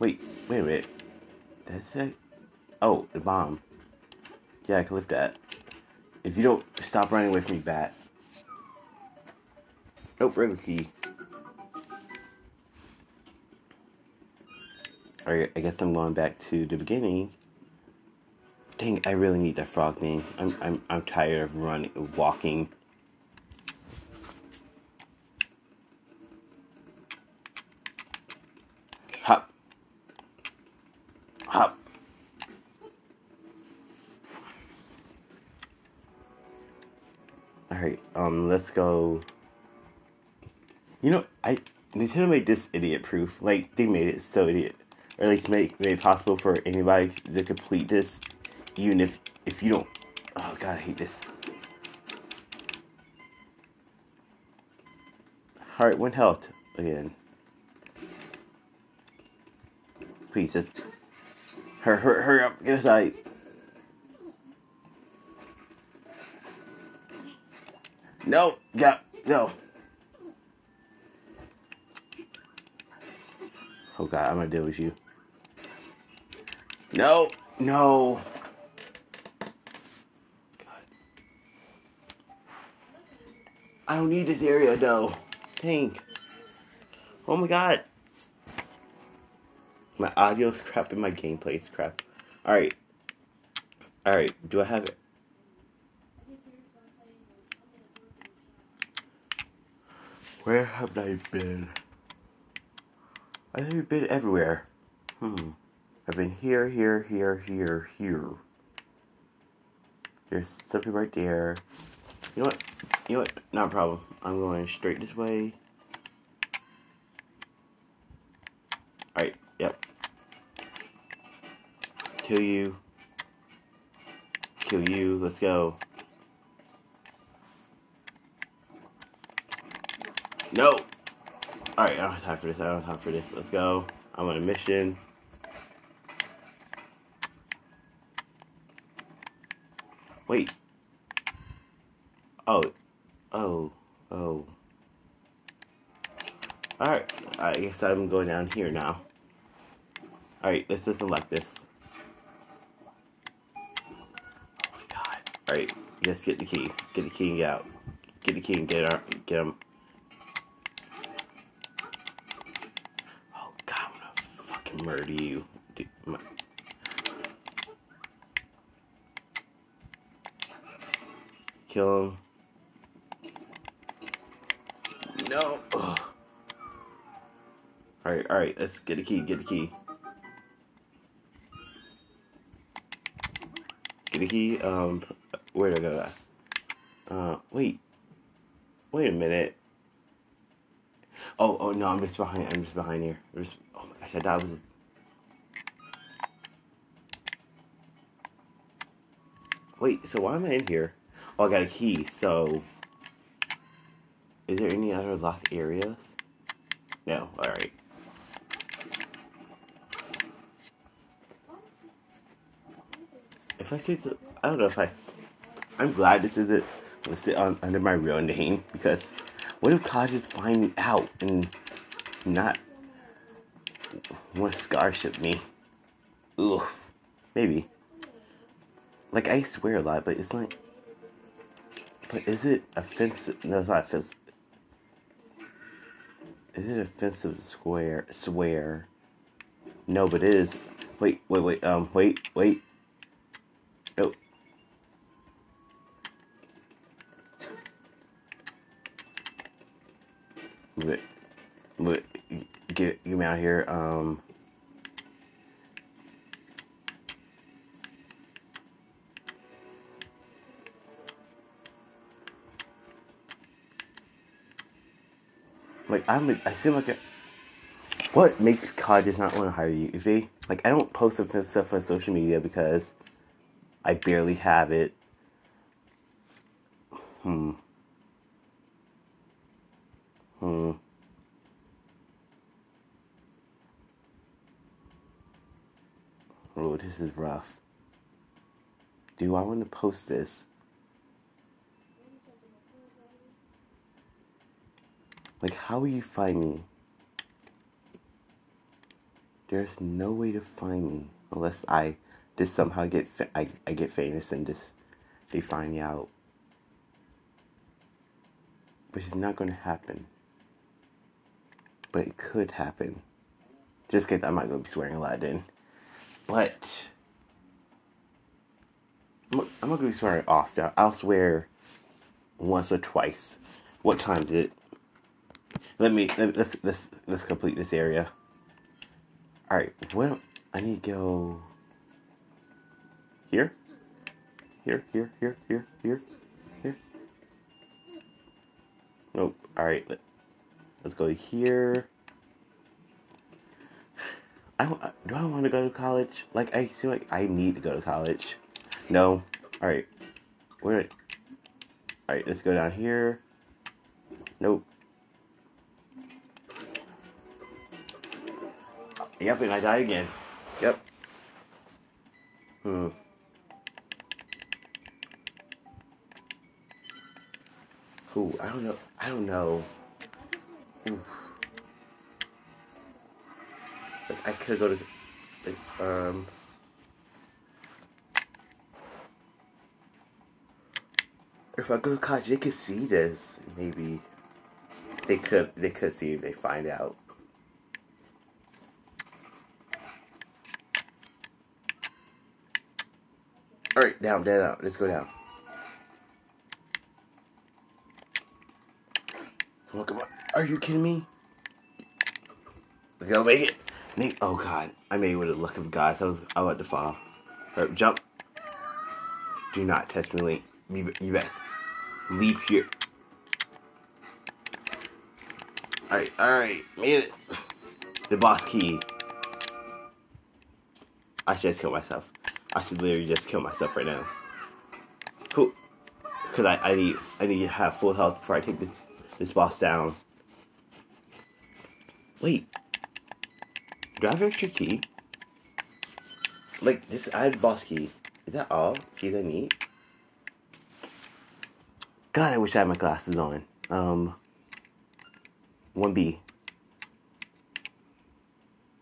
Wait a minute. That's it? Oh, the bomb. Yeah, I can lift that. If you don't stop running away from me, Bat. Nope, regular key. Alright, I guess I'm going back to the beginning. Dang, I really need that frog thing. I'm tired of walking. Let's go. You know, Nintendo made this idiot proof. Like, they made it so idiot. Or at least made it possible for anybody to complete this. Even if you don't. Oh, God, I hate this. Alright, 1 health again. please, just hurry up, get inside. No, go. Oh God, I'm gonna deal with you. No. God. I don't need this area though. Dang. Oh my God. My audio's crap and my gameplay's crap. Alright, do I have it? Where have I been? I've been everywhere. I've been here. There's something right there. You know what? Not a problem. I'm going straight this way. Alright, yep. Kill you, let's go. No! Alright, I don't have time for this. Let's go. I'm on a mission. Wait. Oh. Alright, I guess I'm going down here now. Alright, let's just select this. Oh my God. Alright, let's get the key. Get the key and get out. Get him. Murder you. Dude, kill him. No. Ugh. Alright, let's get the key. Get the key, where did I go? Wait a minute. Oh no, I'm just behind here. Oh my gosh, I thought it was a... Wait, so why am I in here? Oh, I got a key, so... Is there any other locked areas? No, alright. If I sit... I don't know if I... I'm glad this isn't listed under my real name, because... What if colleges find me out and not want to scholarship me? Oof. Maybe. Like, I swear a lot, but it's like... But is it offensive? No, it's not offensive. Is it offensive to swear? No, but it is. Wait. Oh. Move it. Get me out of here. Like, I seem like a... What makes colleges not want to hire you? If they... Like, I don't post stuff on social media because I barely have it. Oh, this is rough. Do I want to post this? Like, how will you find me? There's no way to find me unless I just somehow get famous and just they find me out. Which is not going to happen. But it could happen. Just because I'm not going to be swearing a lot then. But, I'm not going to be swearing off now. I'll swear once or twice. What time is it? Let's complete this area. Alright, well, I need to go... Here? Nope, alright, let's go here. Do I want to go to college? Like, I seem like I need to go to college. No. Alright. Alright, let's go down here. Nope. Yep, and I died again. Yep. Hmm. Ooh, I don't know. I don't know. Oof. Like, I could go to, like, if I go to college, they could see this. Maybe they could see if they find out. All right, down. Let's go down. Come on. Are you kidding me? Let's go make it. Oh God, I made it with the luck of God. I was about to fall. All right, jump. Do not test me, Link. You best. Leap here. All right, made it. The boss key. I should just kill myself. I should literally just kill myself right now. Cool. Cause I need to have full health before I take this boss down. Wait. Do I have an extra key? Like this, I had a boss key. Is that all keys I need? God, I wish I had my glasses on. 1B.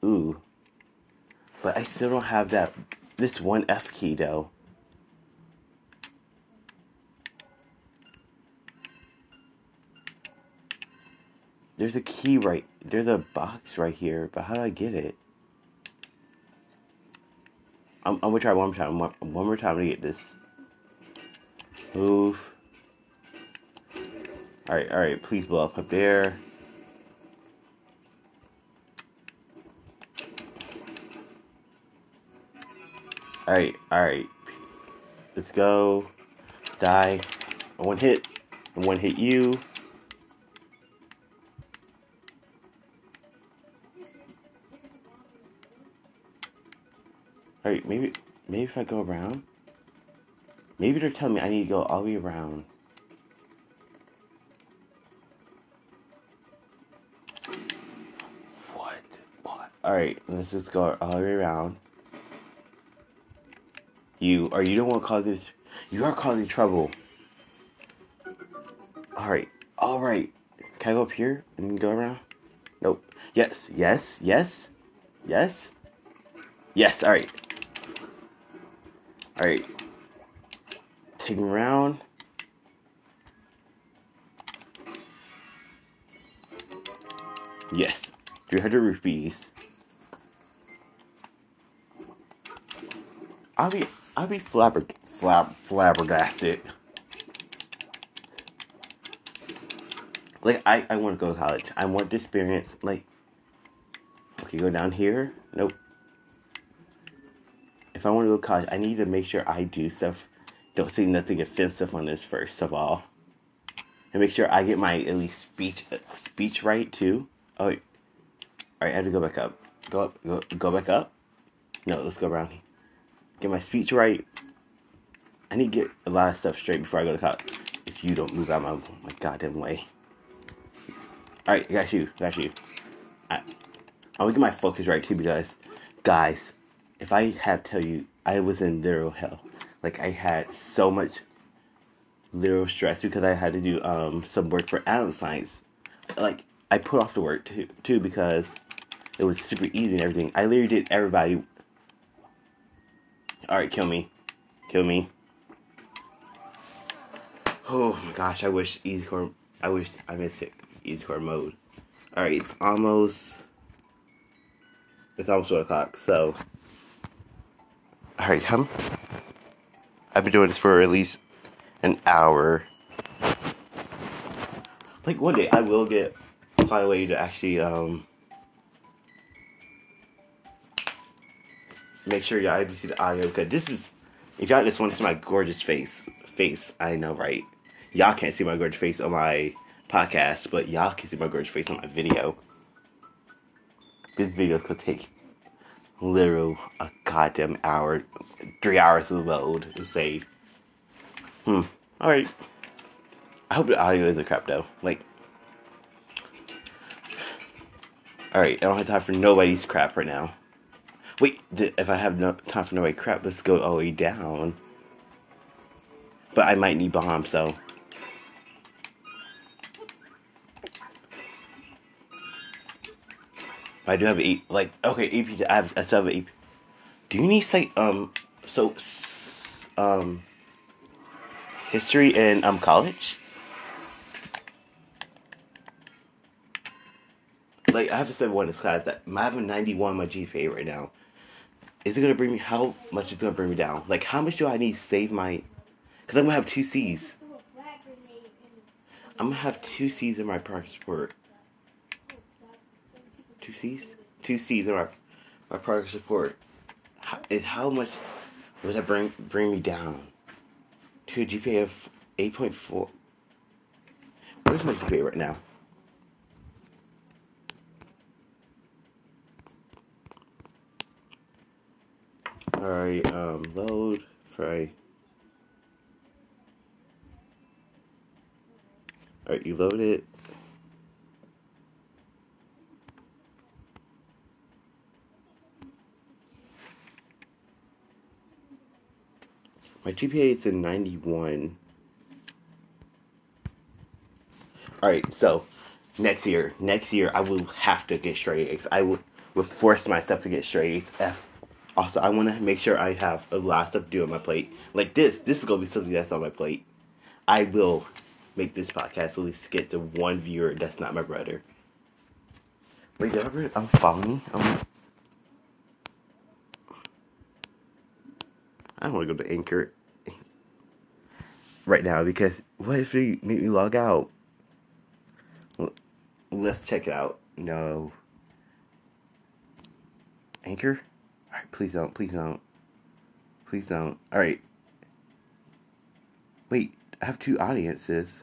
Ooh. But I still don't have that. This 1F key, though. There's a key right... There's a box right here, but how do I get it? I'm gonna try one more time to get this. Move. Alright, please blow up there. Alright. Let's go. Die. One hit. One hit you. Alright, maybe if I go around? Maybe they're telling me I need to go all the way around. What? Alright, let's just go all the way around. You don't want to cause this. You are causing trouble. Alright. Can I go up here and go around? Nope. Yes, alright. Take him around. Yes. 300 rupees. I'll be flabbergasted. Like, I want to go to college. I want to experience, like... Okay, go down here. Nope. If I want to go to college, I need to make sure I do stuff. Don't say nothing offensive on this, first of all. And make sure I get my, at least, speech right, too. Oh, alright, I have to go back up. Go back up? No, let's go around here. Get my speech right. I need to get a lot of stuff straight before I go to college. If you don't move out of my goddamn way. Alright, got you. I want to get my focus right too, because, guys, if I had to tell you, I was in literal hell. Like, I had so much literal stress because I had to do some work for Adam's Science. Like, I put off the work too because it was super easy and everything. I literally did everybody. Alright, kill me. Oh my gosh, I missed it. Easy core mode. Alright, it's almost 1 o'clock, so. Alright, I've been doing this for at least an hour. Like, one day I will find a way to actually, make sure y'all able to see the audio, because this is, if y'all just want to see my gorgeous face, I know, right? Y'all can't see my gorgeous face on my podcast, but y'all can see my gorgeous face on my video. This video could take literal a goddamn hour, 3 hours to load and save. Alright. I hope the audio isn't crap, though. Like, alright, I don't have time for nobody's crap right now. Wait, if I have no time for no way crap, let's go all the way down. But I might need bombs, so. But I do have a, like, okay, AP, I still have an AP. Do you need, like, history and, college? Like, I have a 71 in this class. I have a 91 in my GPA right now. Is it going to bring me, how much is it going to bring me down? Like, how much do I need to save my, because I'm going to have 2 Cs. I'm going to have 2 Cs in my progress report. 2 Cs? 2 Cs in my progress report. How much would that bring me down? To a GPA of 8.4. What is my GPA right now? Alright, load, fry. Alright, you load it. My GPA is in 91. Alright, so next year I will have to get straight A's. I will force myself to get straight A's. Also, I want to make sure I have a lot of stuff to do on my plate. Like this is going to be something that's on my plate. I will make this podcast at least get to one viewer that's not my brother. Wait, did my brother unfollow me? I don't want to go to Anchor right now because what if they make me log out? Well, let's check it out. No. Anchor? Alright, please don't. Alright. Wait, I have two audiences?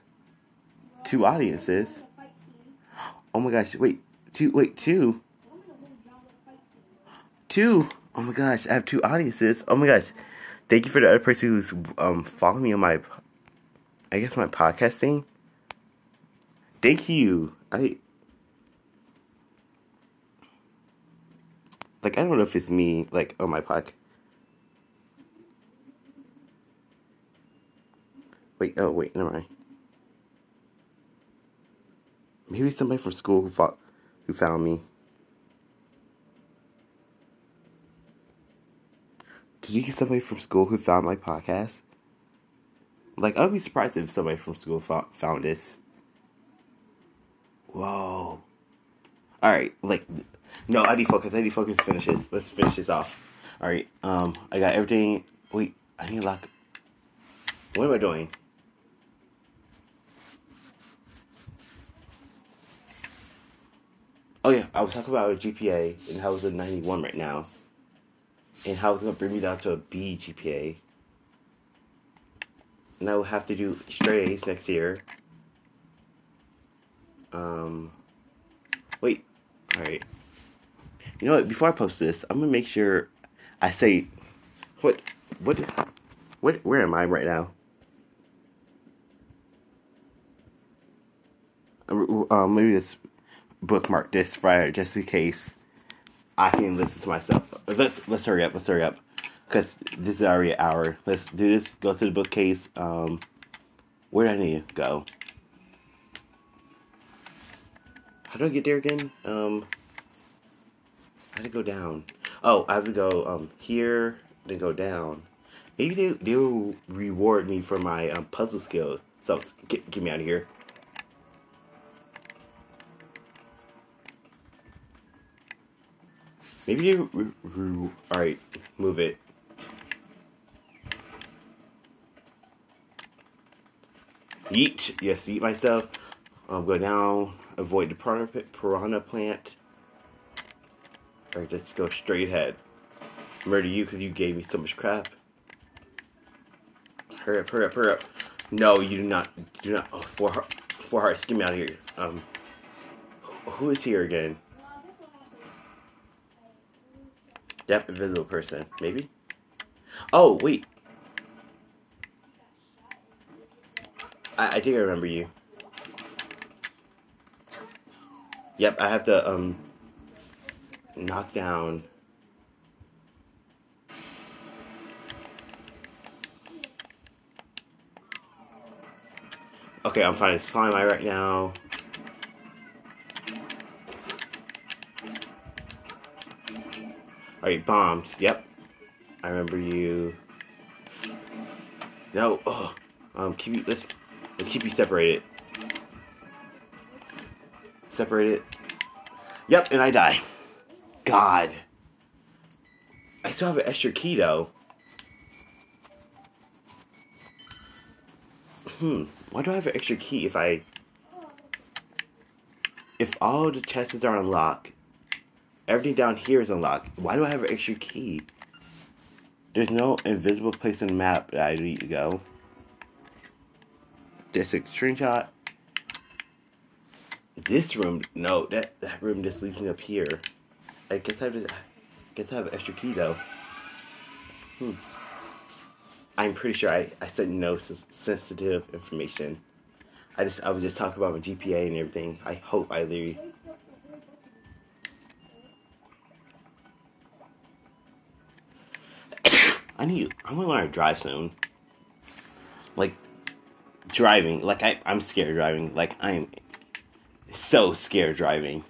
Oh my gosh, wait, two? Two? Oh my gosh, I have two audiences. Oh my gosh. Thank you for the other person who's following me on my, I guess my podcast thing. Thank you. I don't know if it's me, like, on my podcast. Wait, never mind. Maybe somebody from school who found me. Did you get somebody from school who found my podcast? Like, I'd be surprised if somebody from school found this. Whoa. Alright, like, no, I need focus, finish this. Let's finish this off. Alright, I got everything. Wait, I need to lock. What am I doing? Oh yeah, I was talking about our GPA and how it's a 91 right now. And how it's going to bring me down to a B GPA. And I will have to do straight A's next year. Wait. Alright. You know what? Before I post this, I'm going to make sure I say... What? Where am I right now? Maybe just bookmark this flyer just in case. I can listen to myself. Let's hurry up. Because this is already an hour. Let's do this. Go to the bookcase. Where do I need to go? How do I get there again? I had to go down. Oh, I have to go here, then go down. Maybe they will reward me for my puzzle skill. So, get me out of here. Maybe you... Alright, move it. Yeet. Yes, eat myself. Go down. Avoid the piranha plant. Alright, let's go straight ahead. Murder you because you gave me so much crap. Hurry up. No, you do not. Oh, four hearts. Get me out of here. Who is here again? Yep, invisible person, maybe? Oh, wait. I think I remember you. Yep, I have to knock down Okay, I'm finding Slimeye right now. Alright, bombs. Yep. I remember you. No. Oh. Let's keep you separated. Separated. Yep, and I die. God. I still have an extra key though. Why do I have an extra key if I... If all the chests are unlocked, everything down here is unlocked. Why do I have an extra key? There's no invisible place on the map that I need to go. That's a screenshot. This room... No, that room just leads me up here. I guess I just... I have an extra key though. I'm pretty sure I said no sensitive information. I was just talking about my GPA and everything. I hope I literally... I'm gonna learn how to drive soon. Like, driving. Like, I'm scared of driving. Like, I am so scared of driving.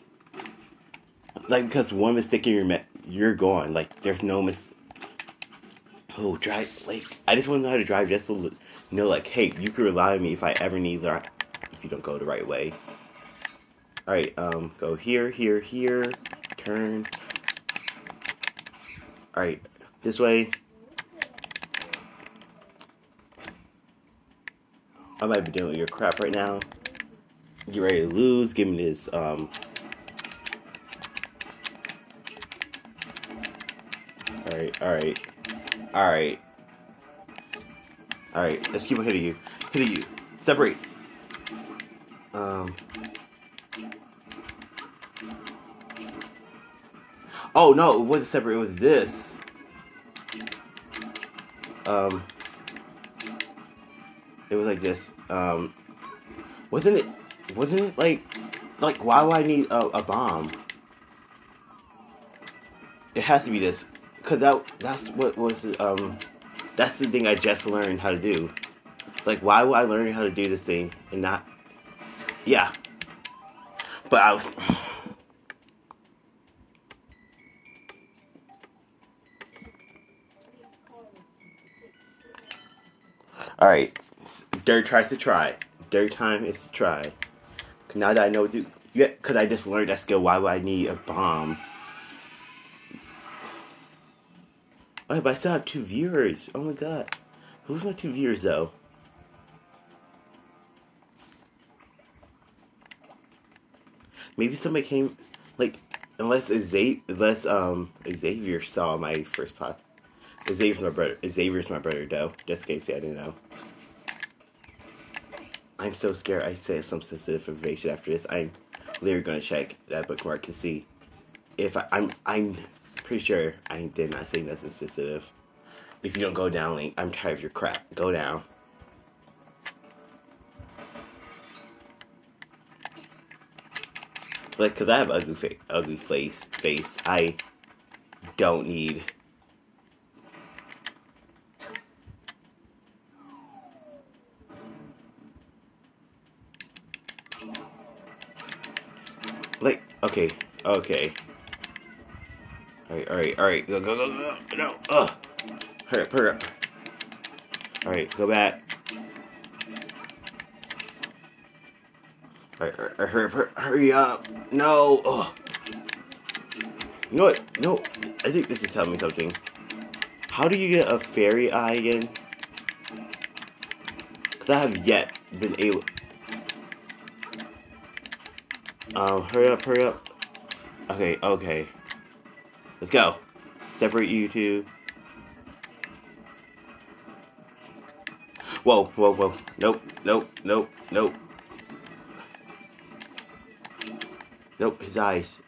Like, because one mistake and you're gone. Like, there's no mistake. Oh, drive, like, I just want to know how to drive just to know, like, hey, you can rely on me if I ever need, like, if you don't go the right way. Alright, go here, here, here, turn. Alright, this way. I might be doing your crap right now. Get ready to lose, give me this, Alright, alright. Alright. Alright, let's keep on hitting you. Hitting you. Separate. Oh no, it wasn't separate, it was this. It was like this. Wasn't it like why would I need a bomb? It has to be this. Cause that's what was, that's the thing I just learned how to do. Like, why would I learn how to do this thing and not, yeah. But I was, alright, third tries to try, third time is to try. Now that I know what to do, yeah, cause I just learned that skill, why would I need a bomb? Oh, but I still have 2 viewers. Oh my god. Who's my 2 viewers though? Maybe somebody came, like, unless Xavier saw my first pod. Xavier's my brother though. Just in case I didn't know. I'm so scared I said some sensitive information after this. I'm literally gonna check that bookmark to see if I'm pretty sure I did not say nothing sensitive. If you don't go down, Link, I'm tired of your crap. Go down. Like, cause I have ugly face. I don't need. Like, okay. Alright, go, no, ugh, hurry up, alright, go back, alright, hurry up, no, ugh, you know what, no, I think this is telling me something. How do you get a fairy eye again? Cause I have yet been able, hurry up, okay. Let's go. Separate you two. Whoa. Nope, his eyes.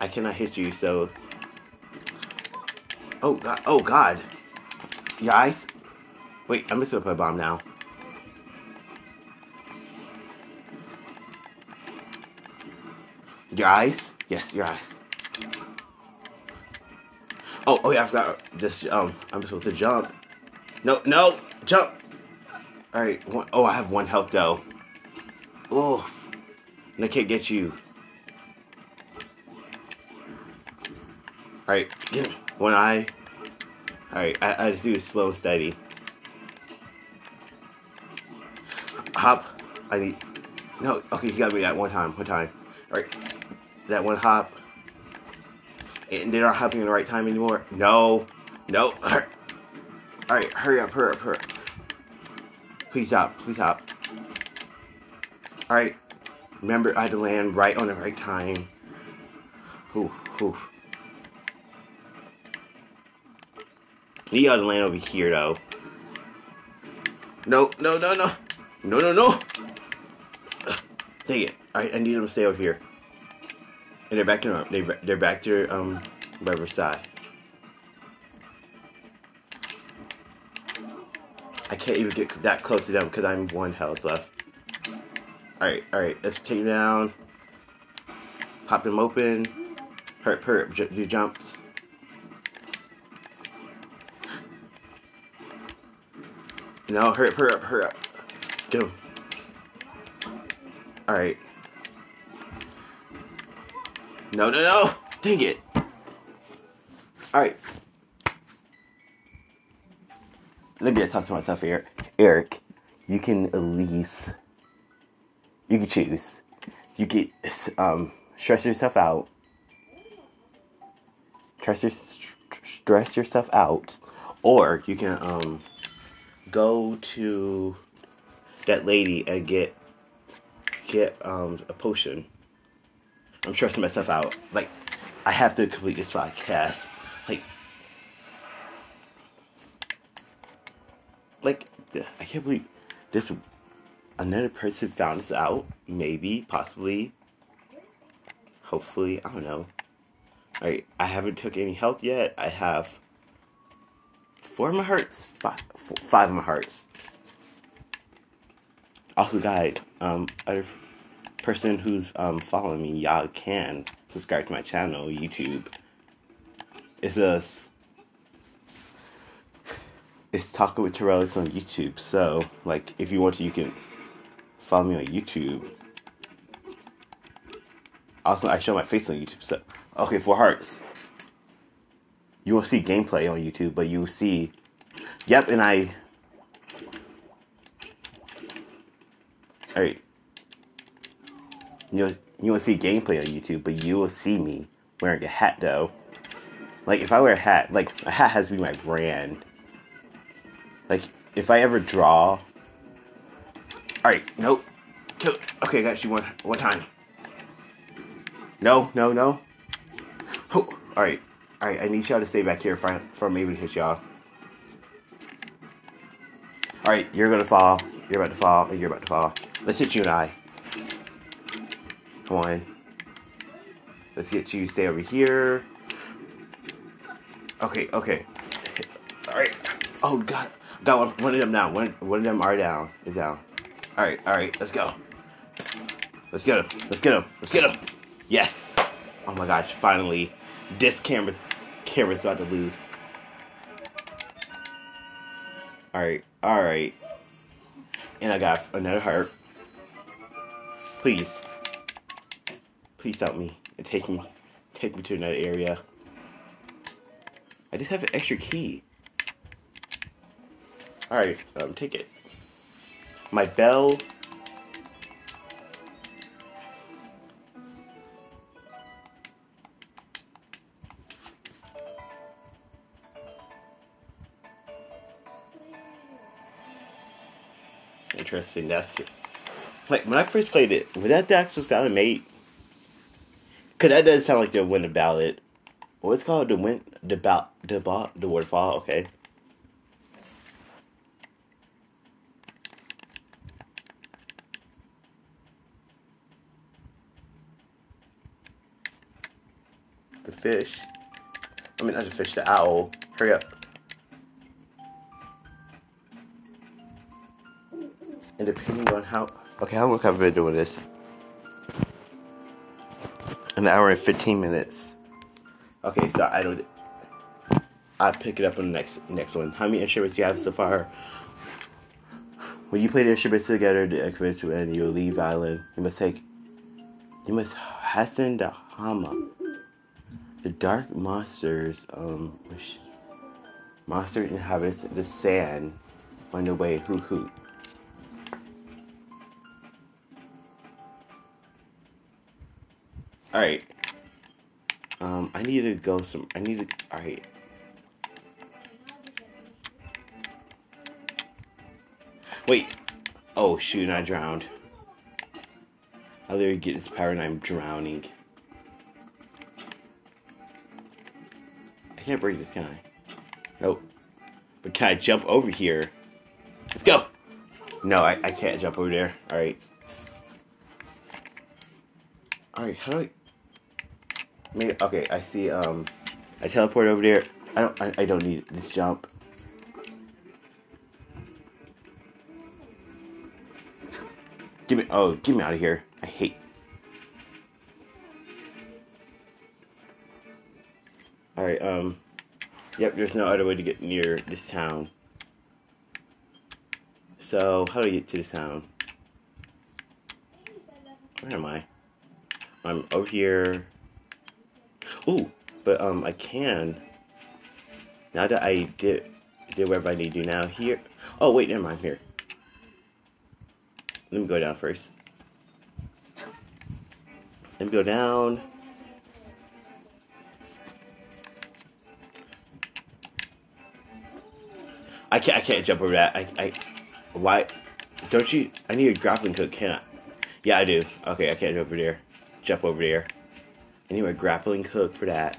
I cannot hit you, so... Oh, God. Your eyes? Wait, I'm just gonna put a bomb now. Your eyes? Yes, your eyes. Oh yeah, I forgot this, I'm supposed to jump. No, jump! Alright, oh, I have one health though. Oof. And I can't get you. Alright, get him. One eye. Alright, I just do this slow steady. Hop. I need... No, okay, you gotta be that one time. One time. Alright. That one hop. And they're not hopping in the right time anymore. No. No. Alright, hurry up, hurry up, hurry up. Please hop, please hop. Alright. Remember, I had to land right on the right time. Oof, oof. You gotta land over here, though. No, no, no, no. No, no, no. Dang it. I need them to stay over here. And they're back to they're back to whatever side. I can't even get that close to them because I'm one health left. All right, let's take them down. Pop them open. Hurry up, do jumps. No, hurry up, hurry up. Get him. All right. No, no, no! Dang it! Alright. Let me talk to myself here. Eric, you can at least... You can choose. You can stress yourself out. Stress yourself out. Or you can go to that lady and get a potion. I'm stressing myself out. Like, I have to complete this podcast. Like, I can't believe this. Another person found this out. Maybe, possibly, hopefully. I don't know. Alright, I haven't took any health yet. I have 4 of my hearts. 5 of my hearts. Also, guys, other person who's following me, y'all can subscribe to my channel, YouTube. It's Taco with Torellix on YouTube. So, like, if you want to, you can follow me on YouTube. Also, I show my face on YouTube. So, okay, 4 hearts. You won't see gameplay on YouTube, but you will see. Yep, and I. All right. You won't see gameplay on YouTube, but you will see me wearing a hat, though. Like, if I wear a hat, like, a hat has to be my brand. Like, if I ever draw... Alright, nope. Okay, got you one time. No, no, no. Alright, alright, I need y'all to stay back here if I'm able to hit y'all. Alright, you're gonna fall, you're about to fall, and you're about to fall. Let's hit you and I. One. Let's get you. Stay over here. Okay, okay. Alright. Oh, God. Got one of them now. One of them are down. Is down. Alright, alright. Let's go. Let's get him. Let's get him. Let's get him. Yes. Oh, my gosh. Finally. This camera's about to lose. Alright, alright. And I got another heart. Please. Please help me and take me to another area. I just have an extra key. Alright, take it. My bell. Interesting, that's it. Like, when I first played it, was that the actual sound it made? Because that does sound like the Winter Ballad. What's it called? The Waterfall? Okay. The fish. I mean, not the fish, the owl. Hurry up. And depending on how... Okay, how long have I been doing this? An hour and 15 minutes. Okay, so I'll pick it up on the next one. How many insurance do you have so far? When you play their shipments together, the experts will end. You'll leave island. You must hasten the Hama. The dark monsters, monster inhabits the sand on the way. Hoot hoot. Alright. Alright. Wait. Oh, shoot, I drowned. I literally get this power and I'm drowning. I can't break this, can I? Nope. But can I jump over here? Let's go! No, I can't jump over there. Alright. Alright, how do I... Maybe, okay, I see, I teleport over there. I don't need this jump. Get me out of here. I hate. Alright, yep, there's no other way to get near this town. So, how do I get to this town? Where am I? I'm over here. Ooh, but I can. Now that I did whatever I need to do now here. Oh wait, never mind, here. Let me go down first. Let me go down. I can't jump over that. Why? Don't you? I need a grappling hook, can I? Yeah, I do. Okay, I can't jump over there. Jump over there. I need my grappling hook for that.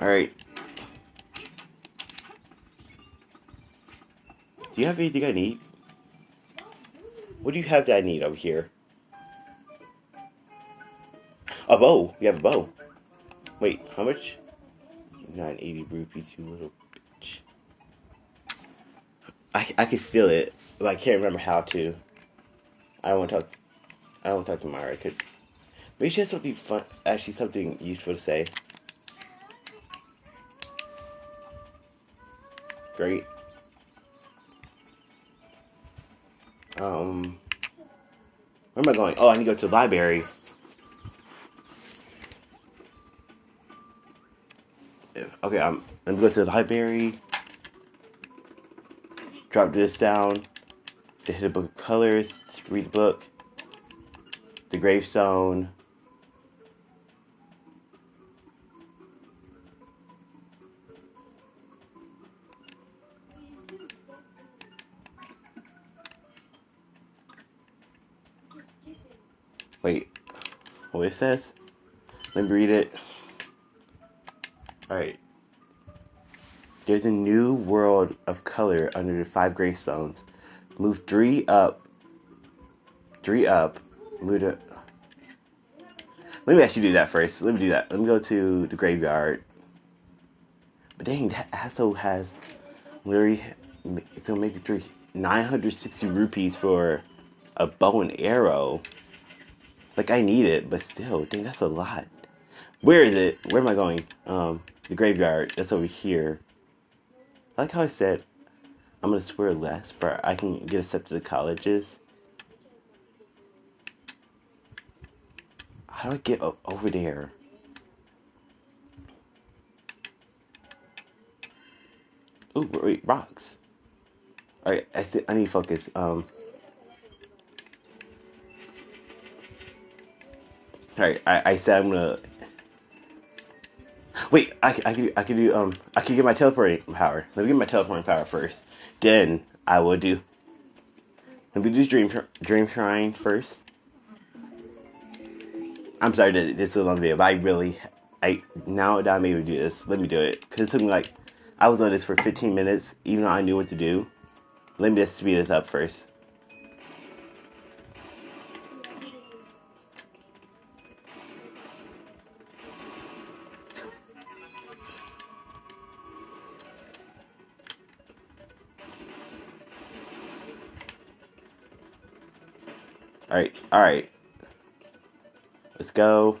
Alright. Do you have anything I need? What do you have that I need over here? A bow! You have a bow. Wait, how much? 980 rupees, you little bitch. I can steal it, but I can't remember how to. I don't want to talk to Myra. Maybe she has something fun, actually something useful to say. Great. Where am I going? Oh, I need to go to the library. Okay, I'm going to the library. Drop this down. To hit a book of colors. To read the book. The gravestone. Wait, what it says? Let me read it. Alright. There's a new world of color under the 5 gravestones. Move 3 up. 3 up. Luda. Let me actually do that first. Let me do that. Let me go to the graveyard. But dang, that asshole has literally, so maybe 960 rupees for a bow and arrow. Like, I need it, but still, dang, that's a lot. Where is it? Where am I going? The graveyard. That's over here. I like how I said, I'm going to swear less for I can get accepted to colleges. How do I get over there? Ooh, wait, rocks. Alright, I need focus. Alright, I said I'm gonna. Wait, I can get my teleporting power. Let me get my teleporting power first. Then I will do. Let me do this dream shrine first. I'm sorry that this is a long video, but I now that I'm able to do this, let me do it. Cause it took me like, I was on this for 15 minutes, even though I knew what to do. Let me just speed this up first. Alright. Let's go.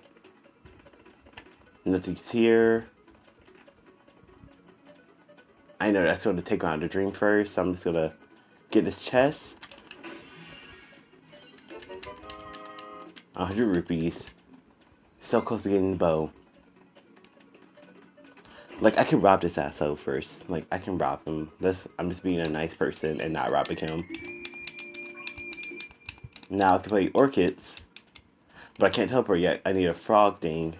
Nothing's here. I know that's going to take on the dream first, so I'm just going to Get this chest. 100 rupees. So close to getting the bow. Like, I can rob this asshole first. Like, I can rob him. I'm just being a nice person and not robbing him. Now I can play orchids. But I can't help her yet. I need a frog thing.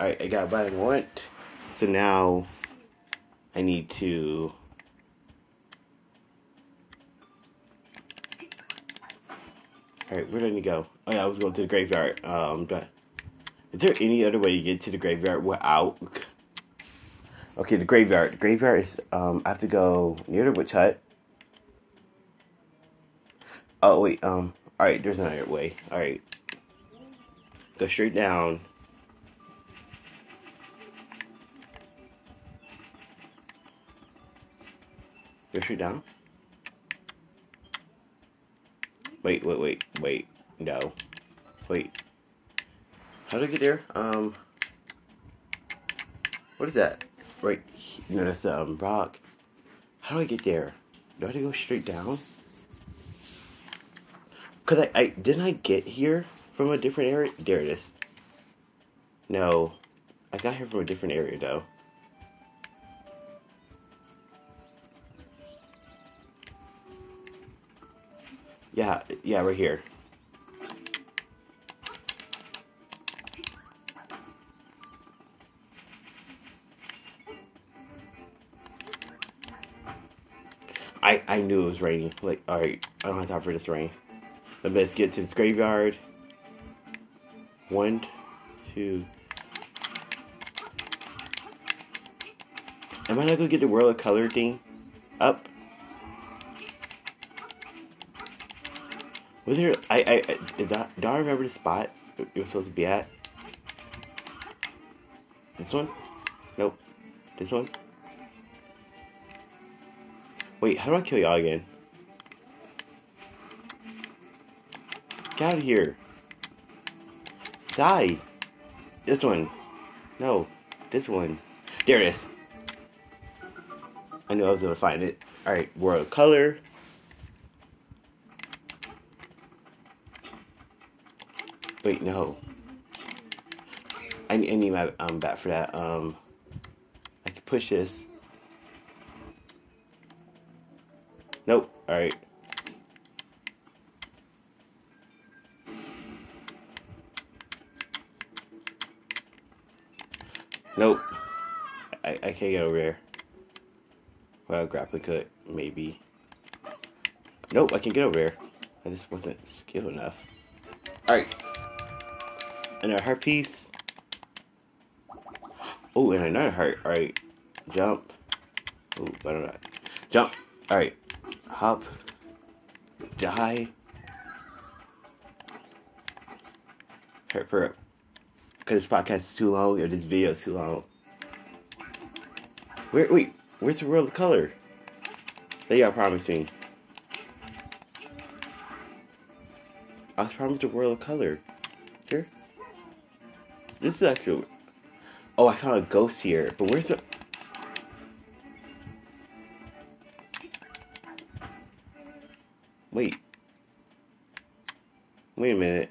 Alright, I got what I want. So now I need to... Alright, where do I need to go? Oh yeah, I was going to the graveyard. But is there any other way to get to the graveyard without... Okay, the graveyard. The graveyard is... I have to go near the witch hut. Oh, wait. Alright, there's another way. Alright. Go straight down. Go straight down. Wait. No. Wait. How did I get there? What is that? Right. No, that's rock. How do I get there? Do I have to go straight down? Because I didn't I get here from a different area? There it is. No. I got here from a different area, though. Yeah, right here. I knew it was raining. Like, alright, I don't have time for this rain. Let's get to this graveyard. 1, 2. Am I not gonna get the World of Color thing up? Was there, do I remember the spot it was supposed to be at? This one? Nope. This one? Wait, how do I kill y'all again? Get out of here. Die. This one. No. This one. There it is. I knew I was going to find it. Alright, World of Color. Wait, no. I need my bat for that. I can push this. Nope. Alright. Nope. I can't get over there. Well, grappling hook, maybe. Nope, I can't get over there. I just wasn't skilled enough. Alright. Another heart piece. Oh, and another heart. Alright. Jump. Oh, I don't know. Jump. Alright. Hop. Die. Hurry up, hurry up. Because this podcast is too long, or this video is too long. Where's the World of Color? That y'all promised me. I was promised the World of Color. Here? This is actually... Oh, I found a ghost here. But where's the... Wait. Wait a minute.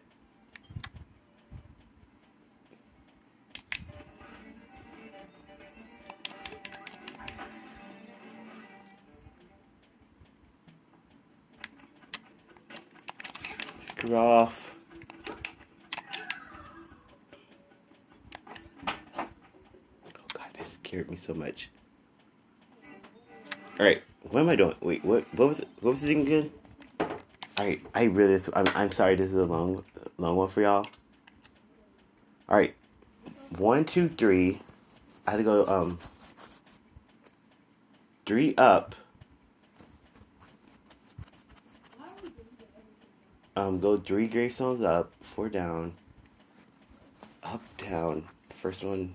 Screw off. Scared me so much. Alright, what am I doing? Wait, what was the thing again? Alright, I really I'm sorry this is a long one for y'all. Alright. 1, 2, 3. I had to go 3 up. Go 3 gravestones up, 4 down. Up, down. First one.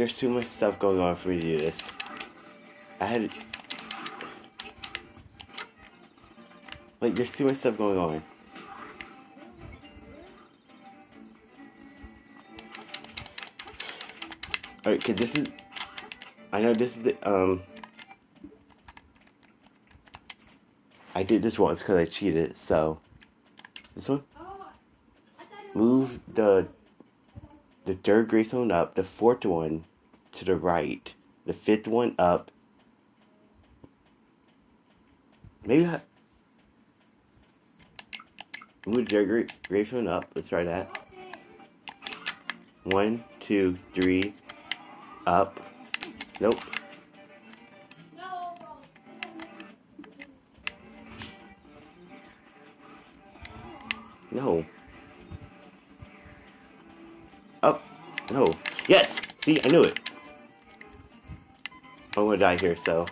There's too much stuff going on for me to do this. There's too much stuff going on. Alright, okay, this is... I know this is the, I did this once because I cheated, so... This one? Move the third gravestone up, the fourth one to the right, the fifth one up. Maybe I... Move the gravestone up. Let's try that. 1, 2, 3, up. Nope. No. Up. No. Yes! See, I knew it. I'm gonna die here, so.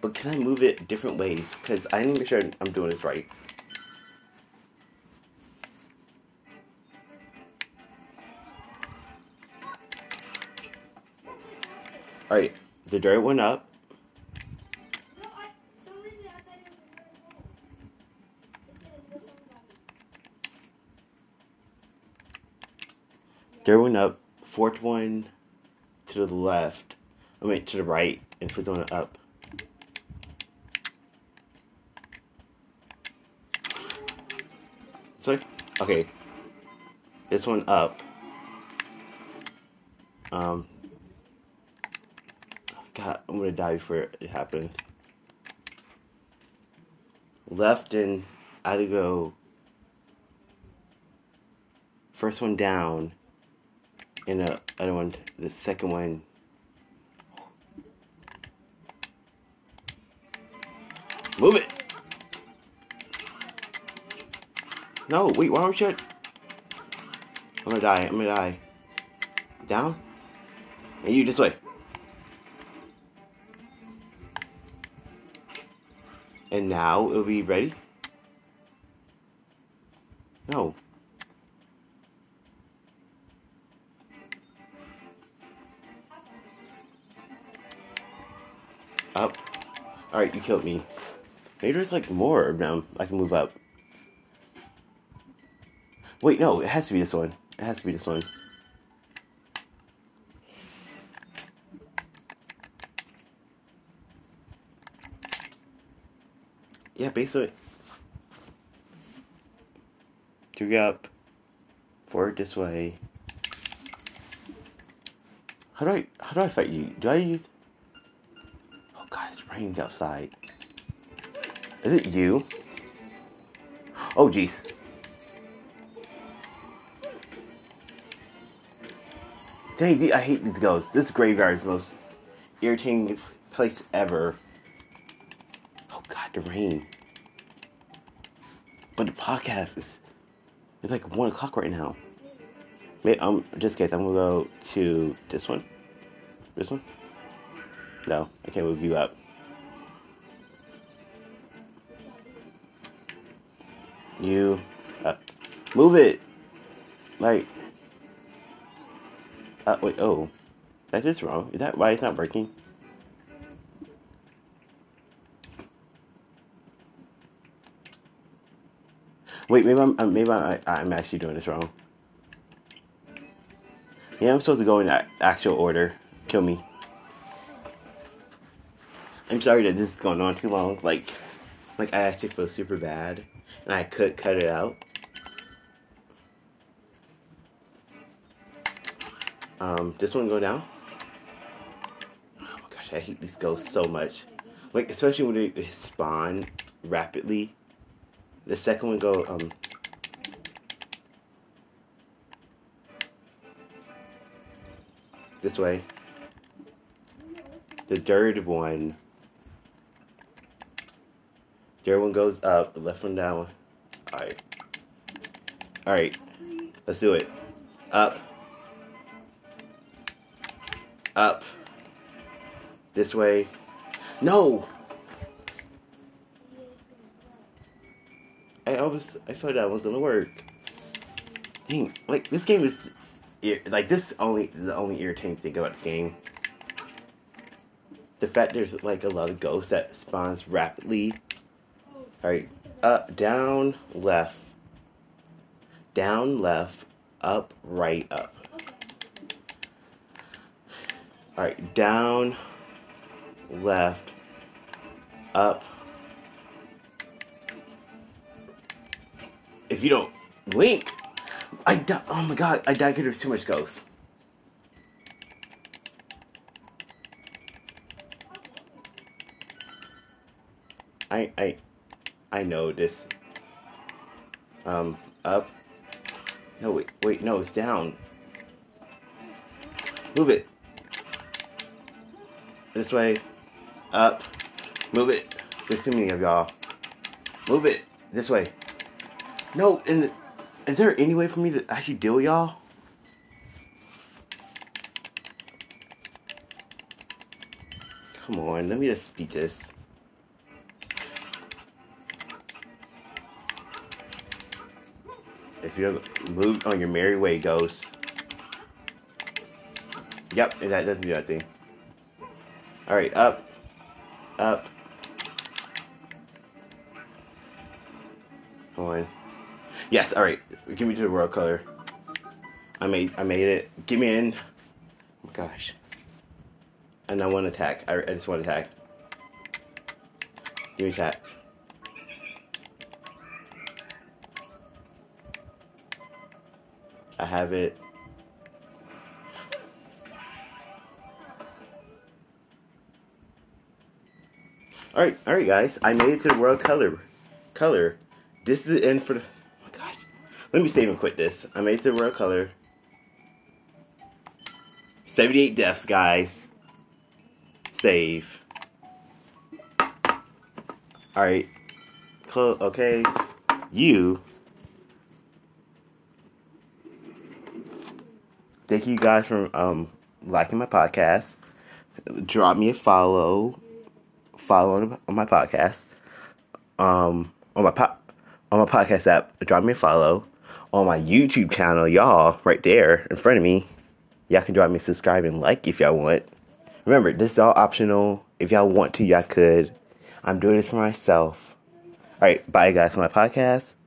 But can I move it different ways? Because I need to make sure I'm doing this right. Alright, the dirt went up. No, for some reason I thought it was a first one. Dirt went up, fourth one to the left. I mean to the right, and fifth one up. So, okay, this one up. God, I'm gonna die before it happens. Left and I had to go. First one down, and the other one, the second one. Move it. No, wait, why don't you... I'm gonna die. Down? And you, this way. And now, it'll be ready? No. Up. Alright, you killed me. Maybe there's like more of them I can move up. Wait, no, it has to be this one. It has to be this one. Yeah, basically. 3 up. 4 this way. How do I fight you? Do I use... Oh god, it's raining outside. Is it you? Oh jeez. Dang, I hate these ghosts. This graveyard is the most irritating place ever. Oh god, the rain. But the podcast is... It's like 1 o'clock right now. Maybe, just kidding. I'm gonna go to this one. This one? No, I can't move you up. You... up. Move it! Like... Wait, oh. That is wrong. Is that why it's not working? Wait, maybe I'm actually doing this wrong. Yeah, I'm supposed to go in that actual order. Kill me. I'm sorry that this is going on too long. Like I actually feel super bad. And I could cut it out. This one go down. Oh my gosh, I hate these ghosts so much. Like, especially when they spawn rapidly. The second one go, this way. The third one goes up, the left one down. Alright. Alright. Let's do it. Up. Up. This way. No! I felt that was gonna work. Dang, like, this game is... Like, this only... The only irritating thing about this game... The fact there's, like, a lot of ghosts that spawns rapidly. Alright. Up, down, left. Down, left. Up, right, up. Alright, down, left, up. If you don't blink, I die. Oh my god, I died because there's too much ghosts. I know this. Up. No, wait, no, it's down. Move it. This way. Up. Move it. There's too many of y'all. Move it. This way. No, and is there any way for me to actually deal with y'all? Come on, let me just beat this. If you don't move on your merry way, ghost. Yep, and that doesn't do that thing. Alright, up. Up. Come on. Yes, alright. Give me to the world color. I made it. Give me in. Oh my gosh. And I want to attack. I just want to attack. Give me attack. I have it. Alright guys, I made it to the world color. This is the end for the... Oh my gosh. Let me save and quit this. I made it to the world color. 78 deaths, guys. Save. Alright. Okay. You. Thank you guys for liking my podcast. Drop me a follow. Follow on my podcast, on my podcast app. Drop me a follow on my YouTube channel, y'all. Right there in front of me, y'all can drop me a subscribe and like if y'all want. Remember, this is all optional. If y'all want to, y'all could. I'm doing this for myself. All right, bye guys for my podcast.